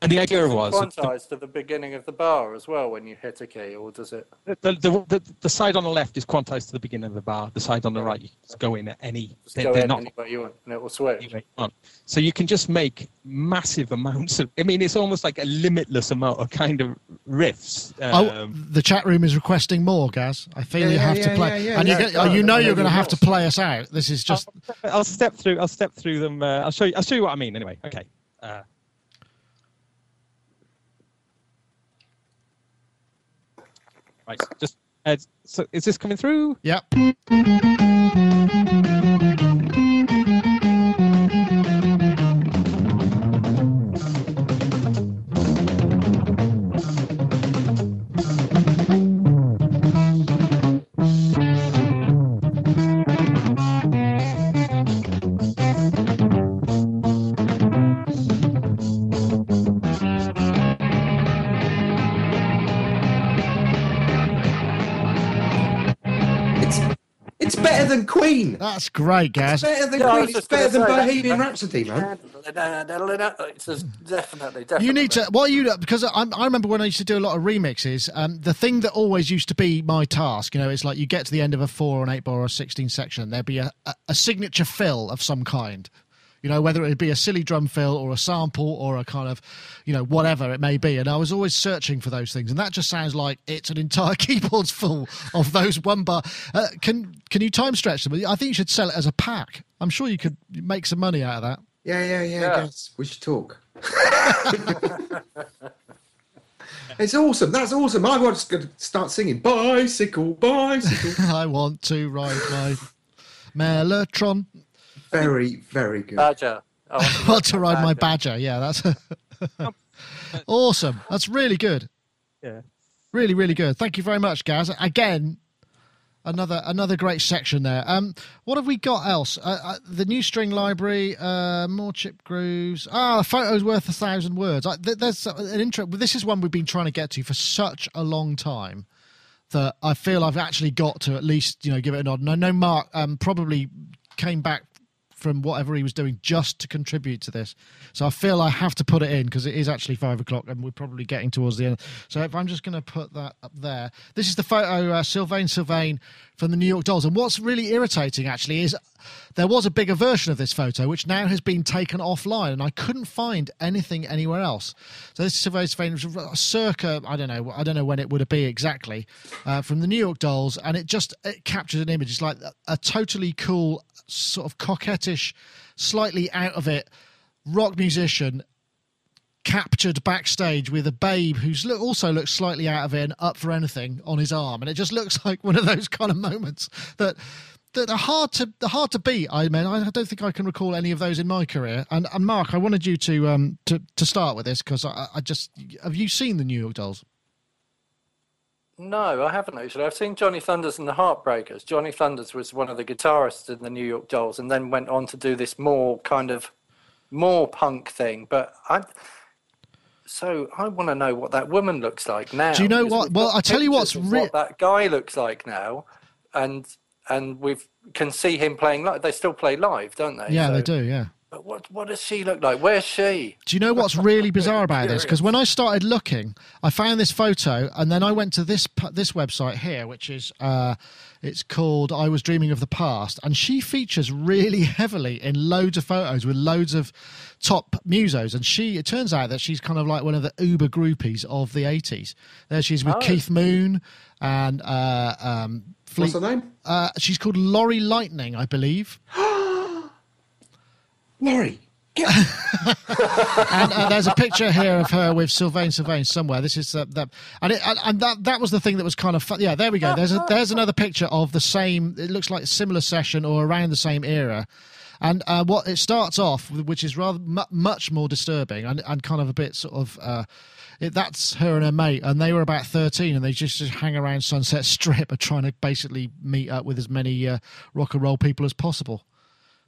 And the idea was quantized to the beginning of the bar as well when you hit a key, or does it? The side on the left is quantized to the beginning of the bar. The side on the right, you can just go in at any. Anywhere you want, and it will switch. So you can just make massive amounts of. I mean, it's almost like a limitless amount of kind of riffs. The chat room is requesting more, Gaz. I feel you have to play, and you're going to have to play us out. This is just. I'll step through. I'll step through them. I'll show you. I'll show you what I mean. Anyway, okay. Right, just so is this coming through? Yep. Than Queen. That's great, Gaz. It's better than Queen. It's better than Bohemian Rhapsody, man. Definitely. You need to. Because I remember when I used to do a lot of remixes. The thing that always used to be my task, you know, it's like you get to the end of a 4 or an 8 bar or a 16 section, and there'd be a signature fill of some kind. You know, whether it would be a silly drum fill or a sample or a kind of, you know, whatever it may be. And I was always searching for those things. And that just sounds like it's an entire keyboard's full of those 1 bar. Can you time stretch them? I think you should sell it as a pack. I'm sure you could make some money out of that. Yeah. Guys, we should talk. It's awesome. That's awesome. I was going to start singing, bicycle. I want to ride my Mellotron. Very, very good. Badger. I want to ride my badger. Yeah, that's. Awesome. That's really good. Yeah. Really, really good. Thank you very much, Gaz. Again, another great section there. What have we got else? The new string library, more chip grooves. Ah, photos worth 1,000 words. There's an intro. This is one we've been trying to get to for such a long time that I feel I've actually got to at least, you know, give it a nod. And I know Mark probably came back from whatever he was doing just to contribute to this. So I feel I have to put it in because it is actually 5 o'clock and we're probably getting towards the end. So if I'm just going to put that up there. This is the photo, Sylvain Sylvain from the New York Dolls. And what's really irritating actually is there was a bigger version of this photo, which now has been taken offline and I couldn't find anything anywhere else. So this is Sylvain Sylvain circa, I don't know when it would have been exactly, from the New York Dolls. And it captured an image. It's like a totally cool, sort of coquettish, slightly out of it rock musician captured backstage with a babe who's also looks slightly out of it and up for anything on his arm, and it just looks like one of those kind of moments that are hard to beat. I mean, I don't think I can recall any of those in my career. And Mark, I wanted you to start with this because have you seen the New York Dolls? No, I haven't actually. I've seen Johnny Thunders and the Heartbreakers. Johnny Thunders was one of the guitarists in the New York Dolls and then went on to do this more punk thing. But I want to know what that woman looks like now. Do you know what? Well, I'll tell you what that guy looks like now. And we can see him playing live. They still play live, don't they? Yeah, so they do, yeah. But what does she look like? Where's she? Do you know what's really bizarre about this? Because when I started looking, I found this photo, and then I went to this website here, which is it's called I Was Dreaming of the Past, and she features really heavily in loads of photos with loads of top musos, and it turns out that she's kind of like one of the uber groupies of the 80s. There she is with Keith Moon and Fleet. What's her name? She's called Lori Lightning, I believe. Laurie, get And there's a picture here of her with Sylvain Sylvain somewhere. This is that was the thing that was kind of fun. Yeah, there we go. There's another picture of the same. It looks like a similar session or around the same era. And what it starts off with, which is rather much more disturbing and kind of a bit sort of that's her and her mate, and they were about 13, and they just hang around Sunset Strip and trying to basically meet up with as many rock and roll people as possible.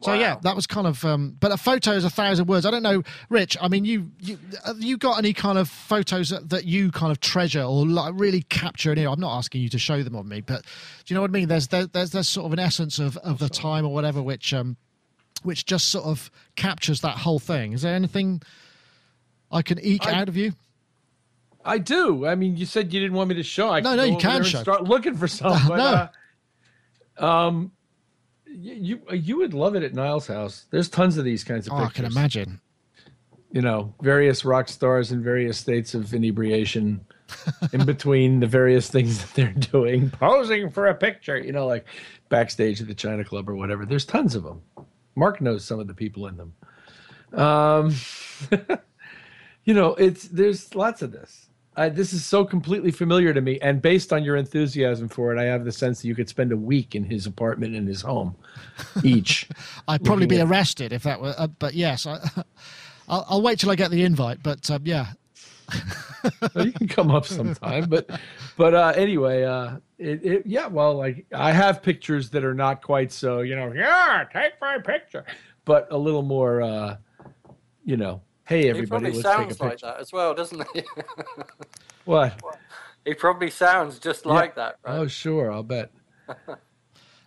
So, yeah, that was kind of... but a photo is 1,000 words. I don't know, Rich, I mean, you got any kind of photos that you kind of treasure or like really capture? I'm not asking you to show them on me, but do you know what I mean? There's sort of an essence of the time or whatever which just sort of captures that whole thing. Is there anything I can eke out of you? I do. I mean, you said you didn't want me to show. No, you can show. Start looking for something. You would love it at Niall's house. There's tons of these kinds of pictures. I can imagine. You know, various rock stars in various states of inebriation in between the various things that they're doing, posing for a picture, you know, like backstage at the China Club or whatever. There's tons of them. Mark knows some of the people in them. You know, there's lots of this. This is so completely familiar to me, and based on your enthusiasm for it, I have the sense that you could spend a week in his apartment and his home each. I'd probably be arrested if that were, but yes, I'll wait till I get the invite, but yeah. Well, you can come up sometime, but anyway, yeah, well, like I have pictures that are not quite so, you know, yeah, take my picture, but a little more, you know. Hey, everybody, let's take a picture. He probably sounds like that as well, doesn't he? What? He probably sounds just like that, right? Oh, sure, I'll bet.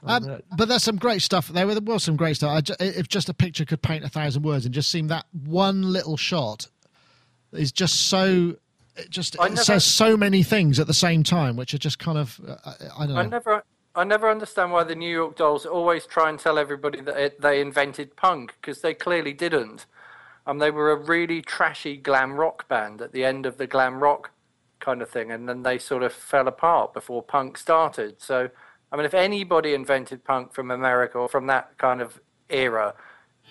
But there's some great stuff. There was some great stuff. If just a picture could paint 1,000 words, and just seeing that one little shot is just so... It says so many things at the same time, which are just kind of... I don't know. I never understand why the New York Dolls always try and tell everybody that they invented punk, because they clearly didn't. They were a really trashy glam rock band at the end of the glam rock kind of thing, and then they sort of fell apart before punk started. So, I mean, if anybody invented punk from America or from that kind of era,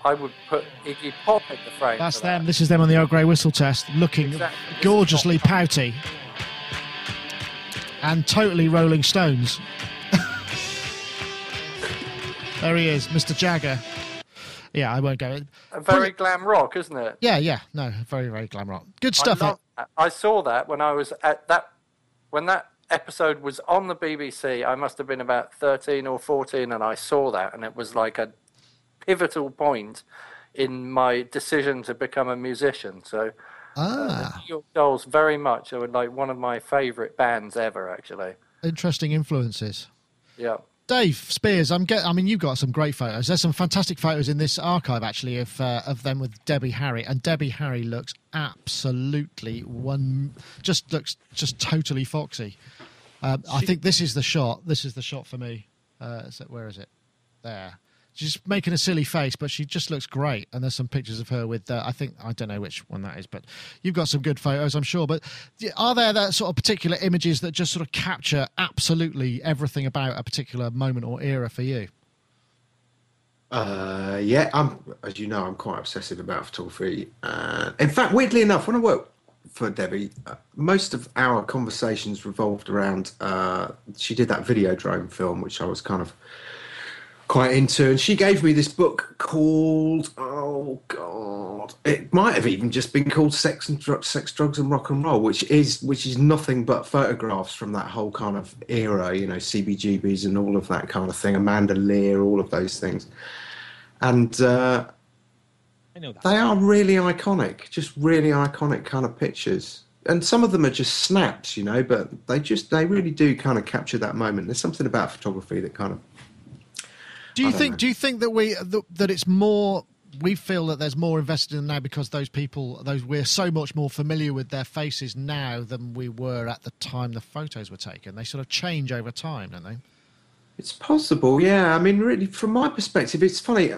I would put Iggy Pop in the frame. That's them. This is them on the Old Grey Whistle Test, looking gorgeously pouty and totally Rolling Stones. There he is, Mr. Jagger. Yeah, I won't go. Very glam rock, isn't it? Yeah, yeah. No, very, very glam rock. Good stuff. I saw that when I was at that, when that episode was on the BBC. I must have been about 13 or 14, and I saw that, and it was like a pivotal point in my decision to become a musician. So, New York Dolls, very much. They were like one of my favourite bands ever, actually. Interesting influences. Yeah. Dave Spears, I mean, you've got some great photos. There's some fantastic photos in this archive, actually, of them with Debbie Harry, and Debbie Harry looks absolutely just totally foxy. I think this is the shot. This is the shot for me. So where is it? There. She's making a silly face, but she just looks great. And there's some pictures of her with, I don't know which one that is, but you've got some good photos, I'm sure. But are there that sort of particular images that just sort of capture absolutely everything about a particular moment or era for you? Yeah, as you know, I'm quite obsessive about photography. In fact, weirdly enough, when I worked for Debbie, most of our conversations revolved around, she did that Videodrome film, which I was kind of quite into, and she gave me this book called, oh god, it might have even just been called Sex, Drugs and Rock and Roll, which is nothing but photographs from that whole kind of era, you know, CBGBs and all of that kind of thing, Amanda Lear, all of those things. And I know that. They are really iconic, just really iconic kind of pictures. And some of them are just snaps, you know, but they really do kind of capture that moment. There's something about photography that kind of... Do you think that that it's more? We feel that there's more invested in now because we're so much more familiar with their faces now than we were at the time the photos were taken. They sort of change over time, don't they? It's possible, yeah. I mean, really, from my perspective, it's funny.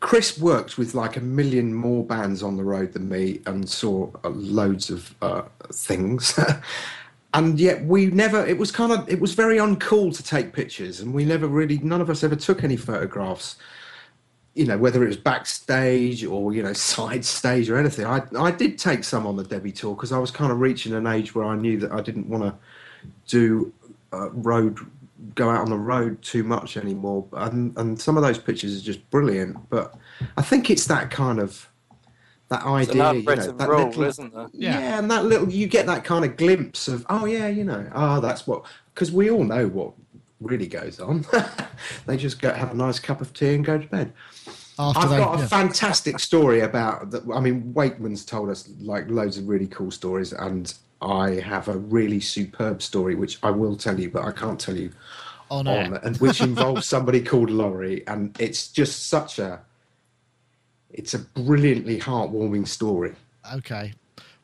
Chris worked with like a million more bands on the road than me and saw loads of things. And yet it was very uncool to take pictures, and none of us ever took any photographs, you know, whether it was backstage or, you know, side stage or anything. I did take some on the Debbie tour because I was kind of reaching an age where I knew that I didn't want to go out on the road too much anymore. And some of those pictures are just brilliant, but I think it's that kind of... that idea, you know, that role, little, isn't there? Yeah, and that little, you get that kind of glimpse of, oh yeah, you know, that's what, because we all know what really goes on. They just go have a nice cup of tea and go to bed. I've got a fantastic story about that. I mean, Wakeman's told us like loads of really cool stories, and I have a really superb story which I will tell you, but I can't tell you and which involves somebody called Laurie, and it's just such a... it's a brilliantly heartwarming story. Okay,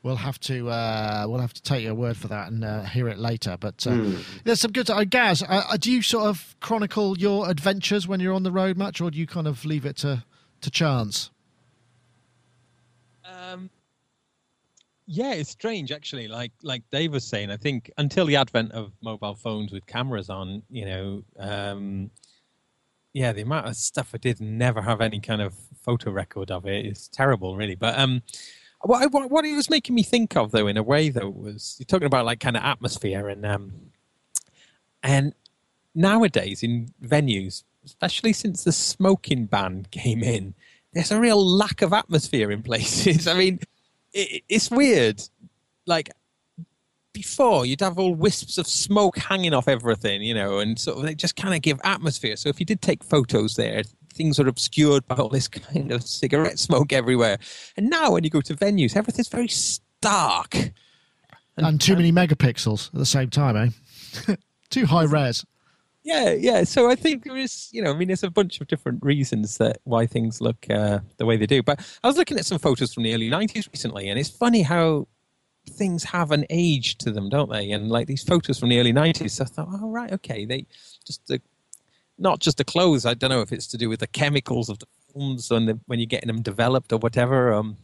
we'll have to take your word for that and hear it later. But there's some good. Gaz, do you sort of chronicle your adventures when you're on the road much, or do you kind of leave it to chance? Yeah, it's strange actually. Like Dave was saying, I think until the advent of mobile phones with cameras on, you know. Yeah, the amount of stuff I did and never have any kind of photo record of it is terrible, really. But what it was making me think of, though, in a way, though, was you're talking about like kind of atmosphere and nowadays in venues, especially since the smoking ban came in, there's a real lack of atmosphere in places. I mean, it's weird. Like before, you'd have all wisps of smoke hanging off everything, you know, and sort of they just kind of give atmosphere. So if you did take photos there, things are obscured by all this kind of cigarette smoke everywhere. And now when you go to venues, everything's very stark. And too many megapixels at the same time, eh? Too high res. Yeah, yeah. So I think there is, you know, I mean, there's a bunch of different reasons that why things look the way they do. But I was looking at some photos from the early 90s recently, and it's funny how things have an age to them, don't they? And like these photos from the early 90s, so I thought, oh right, okay, they just not just the clothes, I don't know if it's to do with the chemicals of the films and when you're getting them developed or whatever, and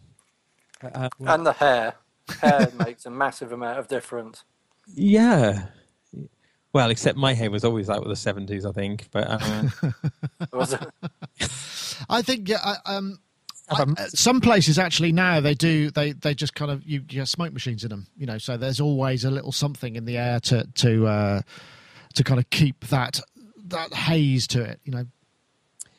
the hair makes a massive amount of difference. Yeah, well, except my hair was always out with the 70s, I think, but I think some places actually now they just kind of you have smoke machines in them, you know, so there's always a little something in the air to kind of keep that haze to it, you know.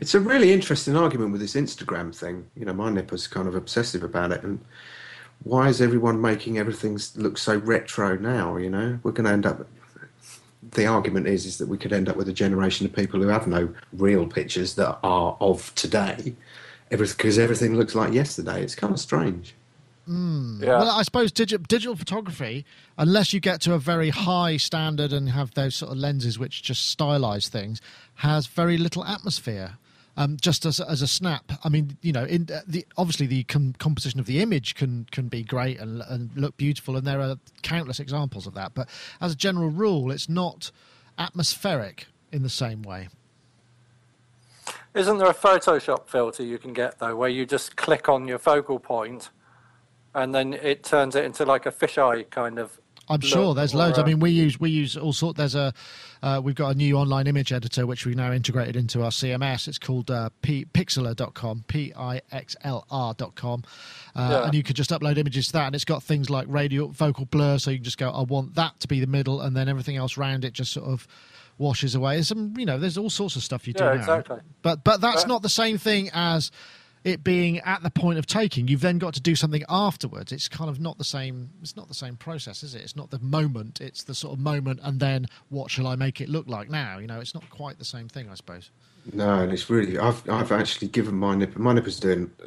It's a really interesting argument with this Instagram thing. You know, my nipper's kind of obsessive about it. And why is everyone making everything look so retro now, you know? We're going to end up... The argument is that we could end up with a generation of people who have no real pictures that are of today, because everything looks like yesterday. It's kind of strange. Mm. Yeah. Well, I suppose digital photography, unless you get to a very high standard and have those sort of lenses which just stylize things, has very little atmosphere. Just as a snap, I mean, you know, obviously the composition of the image can be great and look beautiful, and there are countless examples of that. But as a general rule, it's not atmospheric in the same way. Isn't there a Photoshop filter you can get, though, where you just click on your focal point and then it turns it into like a fisheye kind of... I'm sure there's loads. I mean, we use all sorts. There's we've got a new online image editor which we now integrated into our CMS. It's called Pixlr.com, Pixlr.com, and you can just upload images to that, and it's got things like radial vocal blur, so you can just go, I want that to be the middle, and then everything else around it just sort of washes away. There's some, you know, there's all sorts of stuff you do now. Exactly. But that's not the same thing as it being at the point of taking. You've then got to do something afterwards. It's kind of not the same. It's not the same process, is it? It's not the moment. It's the sort of moment, and then what shall I make it look like now? You know, it's not quite the same thing, I suppose. No, and it's really... I've actually given my nipper... My nipper's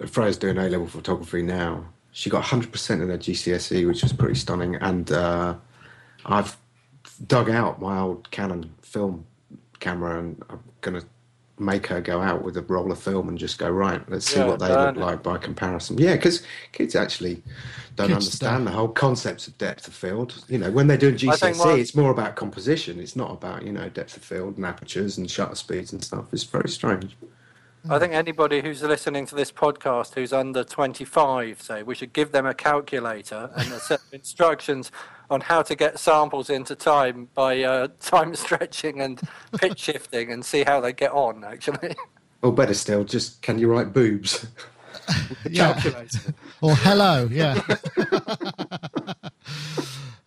Freya's doing A-level photography now. She got 100% in her GCSE, which was pretty stunning. And I've dug out my old Canon film camera, and I'm going to make her go out with a roll of film and just go, right, let's see what they look like by comparison. Yeah, because kids actually don't understand the whole concepts of depth of field. You know, when they're doing GCSE, it's more about composition. It's not about, you know, depth of field and apertures and shutter speeds and stuff. It's very strange. I think anybody who's listening to this podcast who's under 25, say, we should give them a calculator and a set of instructions on how to get samples into time by time stretching and pitch shifting, and see how they get on, actually. Or better still, just can you write boobs? Calculator. Or hello, yeah.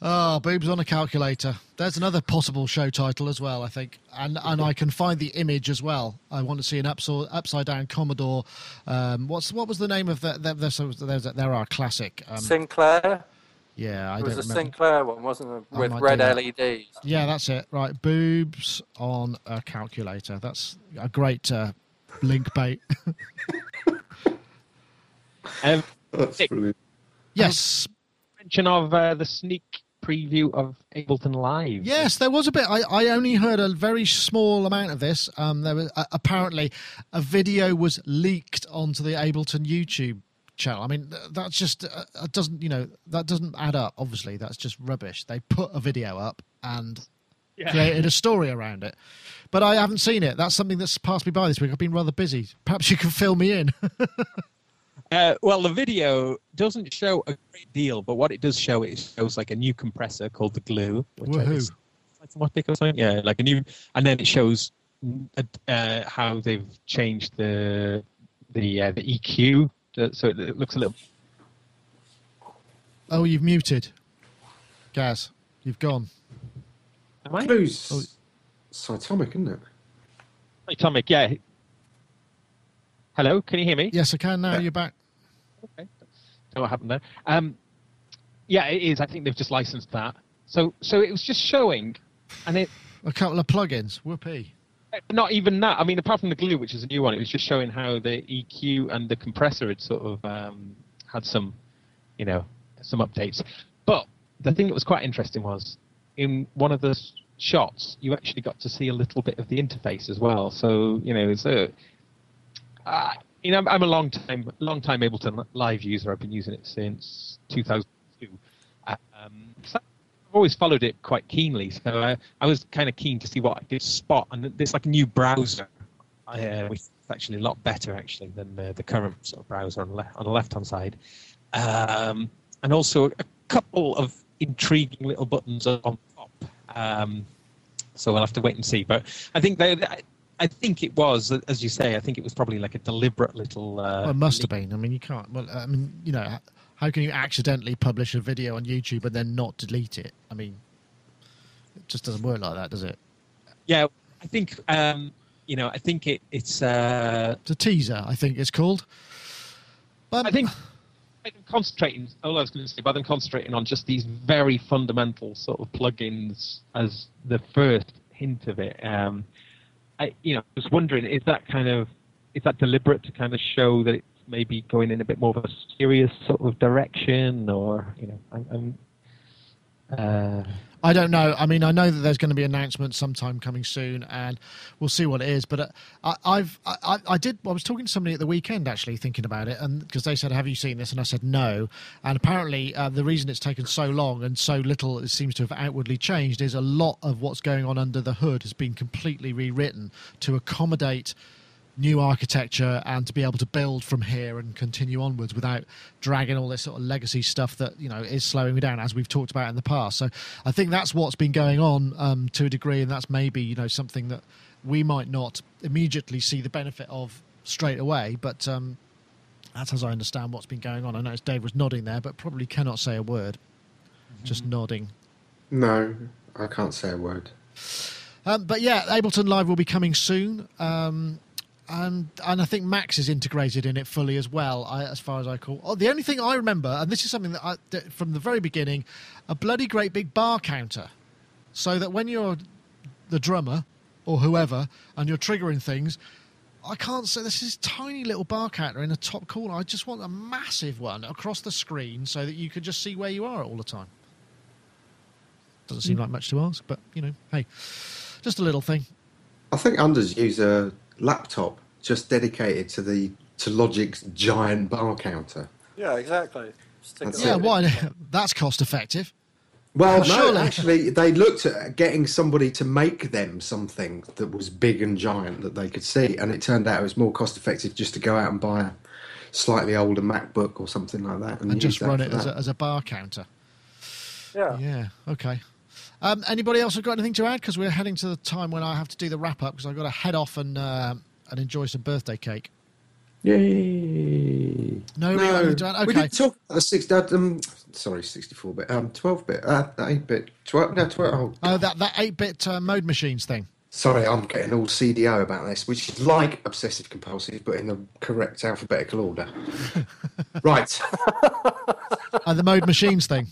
Oh, boobs on a calculator. There's another possible show title as well, I think. And I can find the image as well. I want to see an upside-down Commodore. What was the name of that? There are classic... Sinclair? Yeah, I don't remember. It was a Sinclair one, wasn't it? With red LEDs. Yeah, that's it. Right, boobs on a calculator. That's a great link bait. Yes. Mention of the sneak preview of Ableton Live. Yes, there was a bit. I only heard a very small amount of this. There was apparently a video was leaked onto the Ableton YouTube channel. I mean, that's just doesn't add up. Obviously, that's just rubbish. They put a video up and created a story around it, but I haven't seen it. That's something that's passed me by this week. I've been rather busy. Perhaps you can fill me in. Well, the video doesn't show a great deal, but what it does show, it shows like a new compressor called the Glue, which is Cytomic or something. Yeah, like a new, and then it shows how they've changed the EQ, so it looks a little... Oh, you've muted, Gaz. You've gone. Am I? Glue's Cytomic, isn't it? Cytomic, yeah. Hello, can you hear me? Yes, I can now. Yeah. You're back. Okay. Don't know what happened there. Yeah, it is. I think they've just licensed that. So it was just showing, and it... A couple of plugins. Whoopee. Not even that. I mean, apart from the Glue, which is a new one, it was just showing how the EQ and the compressor had sort of had some, you know, some updates. But the thing that was quite interesting was, in one of the shots, you actually got to see a little bit of the interface as well. So, you know, you know, I'm a long time Ableton Live user. I've been using it since 2002. So I've always followed it quite keenly. So I was kind of keen to see what I did spot. And there's like a new browser, which is actually a lot better actually than the current sort of browser on the left-hand side. And also a couple of intriguing little buttons on top. So we'll have to wait and see. But I think I think it was, as you say, I think it was probably like a deliberate little... well, it must have been. I mean, you can't... Well, I mean, you know, how can you accidentally publish a video on YouTube and then not delete it? I mean, it just doesn't work like that, does it? Yeah, I think you know, I think it's a teaser, I think it's called. But I think concentrating, all I was going to say, by them concentrating on just these very fundamental sort of plugins as the first hint of it, I was wondering, is that deliberate to kind of show that it's maybe going in a bit more of a serious sort of direction, or, you know, I don't know. I mean, I know that there's going to be announcements sometime coming soon, and we'll see what it is. But I was talking to somebody at the weekend, actually, thinking about it, and because they said, "Have you seen this?" And I said, "No." And apparently, the reason it's taken so long and so little, it seems to have outwardly changed, is a lot of what's going on under the hood has been completely rewritten to accommodate new architecture and to be able to build from here and continue onwards without dragging all this sort of legacy stuff that, you know, is slowing me down, as we've talked about in the past. So I think that's what's been going on to a degree, and that's maybe, you know, something that we might not immediately see the benefit of straight away, but that's as I understand what's been going on. I noticed Dave was nodding there, but probably cannot say a word. Mm-hmm. Just nodding. No, I can't say a word. But yeah, Ableton Live will be coming soon. And I think Max is integrated in it fully as well, as far as I recall. Oh, the only thing I remember, and this is something that from the very beginning, a bloody great big bar counter, so that when you're the drummer or whoever and you're triggering things, I can't say this is tiny little bar counter in the top corner. I just want a massive one across the screen so that you can just see where you are all the time. Doesn't seem like much to ask, but, you know, hey, just a little thing. I think Anders use a laptop just dedicated to Logic's giant bar counter. Yeah, exactly. Yeah, why? That's cost effective. Well, no, actually, they looked at getting somebody to make them something that was big and giant that they could see, and it turned out it was more cost effective just to go out and buy a slightly older MacBook or something like that, and just run it as a bar counter. Yeah. Yeah. Okay. Anybody else have got anything to add? Because we're heading to the time when I have to do the wrap-up, because I've got to head off and enjoy some birthday cake. Yay! No. Okay. We did talk about the 64-bit, 12-bit, 8-bit, 12, no, 12. Oh, that 8-bit mode machines thing. Sorry, I'm getting all CDO about this, which is like obsessive compulsive, but in the correct alphabetical order. Right. And the mode machines thing.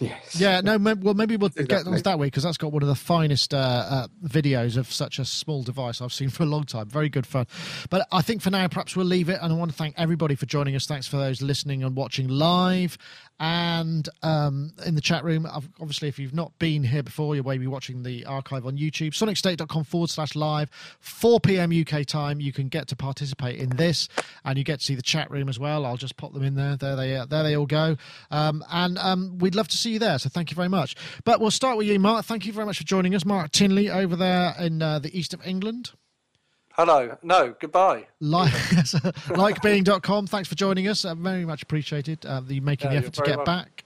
Yes. Yeah, no, well, maybe we'll get those that way, because that's got one of the finest videos of such a small device I've seen for a long time. Very good fun. But I think for now, perhaps we'll leave it. And I want to thank everybody for joining us. Thanks for those listening and watching live and in the chat room. Obviously, if you've not been here before, you may be watching the archive on YouTube. sonicstate.com/live, 4 p.m. UK time. You can get to participate in this, and you get to see the chat room as well. I'll just pop them in there. There they all go. And we'd love to see you there, so thank you very much. But we'll start with you, Mark. Thank you very much for joining us. Mark Tinley over there in the east of England. Hello. No, goodbye. Likebeing.com. Thanks for joining us. Very much appreciated you making the effort to get back.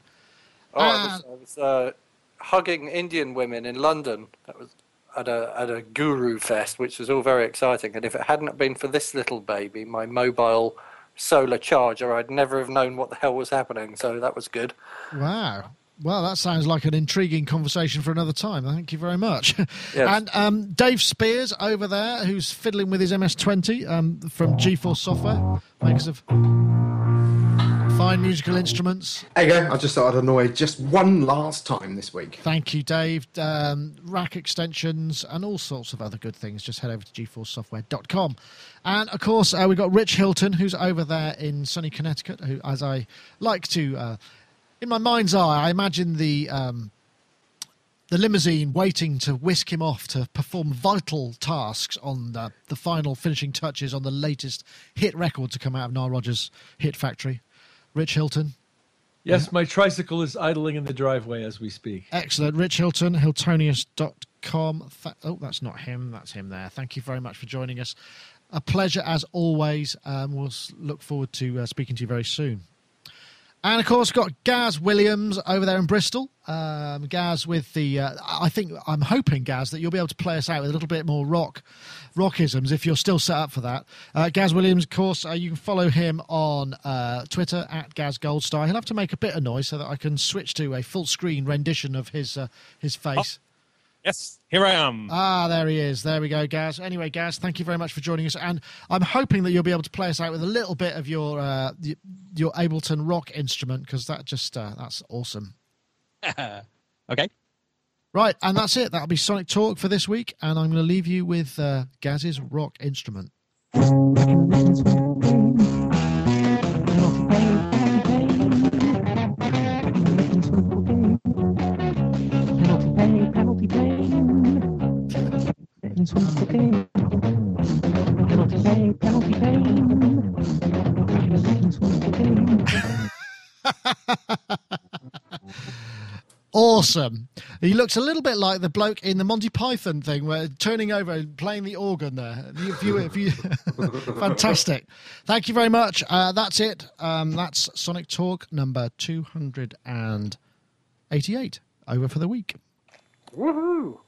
Oh, I was hugging Indian women in London. That was at a guru fest, which was all very exciting. And if it hadn't been for this little baby, my mobile solar charger, I'd never have known what the hell was happening. So that was good. Wow. Well, that sounds like an intriguing conversation for another time. Thank you very much. Yes. And Dave Spears over there, who's fiddling with his MS-20 from GForceSoftware, makers of fine musical instruments. There you go. I just thought I'd annoy just one last time this week. Thank you, Dave. Rack extensions and all sorts of other good things. Just head over to GForceSoftware.com. And, of course, we've got Rich Hilton, who's over there in sunny Connecticut, who, as I like to... in my mind's eye, I imagine the limousine waiting to whisk him off to perform vital tasks on the final finishing touches on the latest hit record to come out of Nile Rodgers' Hit Factory. Rich Hilton. Yes, my tricycle is idling in the driveway as we speak. Excellent. Rich Hilton, Hiltonius.com. Oh, that's not him. That's him there. Thank you very much for joining us. A pleasure as always. We'll look forward to speaking to you very soon. And, of course, got Gaz Williams over there in Bristol. Gaz with the... I'm hoping, Gaz, that you'll be able to play us out with a little bit more rockisms if you're still set up for that. Gaz Williams, of course, you can follow him on Twitter, @GazGoldstar. He'll have to make a bit of noise so that I can switch to a full-screen rendition of his face. Yes, here I am. Ah, there he is. There we go, Gaz. Anyway, Gaz, thank you very much for joining us, and I'm hoping that you'll be able to play us out with a little bit of your Ableton rock instrument, because that just that's awesome. Okay. Right, and that's it. That'll be Sonic Talk for this week, and I'm going to leave you with Gaz's rock instrument. Awesome. He looks a little bit like the bloke in the Monty Python thing, where turning over and playing the organ there. If you fantastic. Thank you very much. That's it. That's Sonic Talk number 288 over for the week. Woohoo!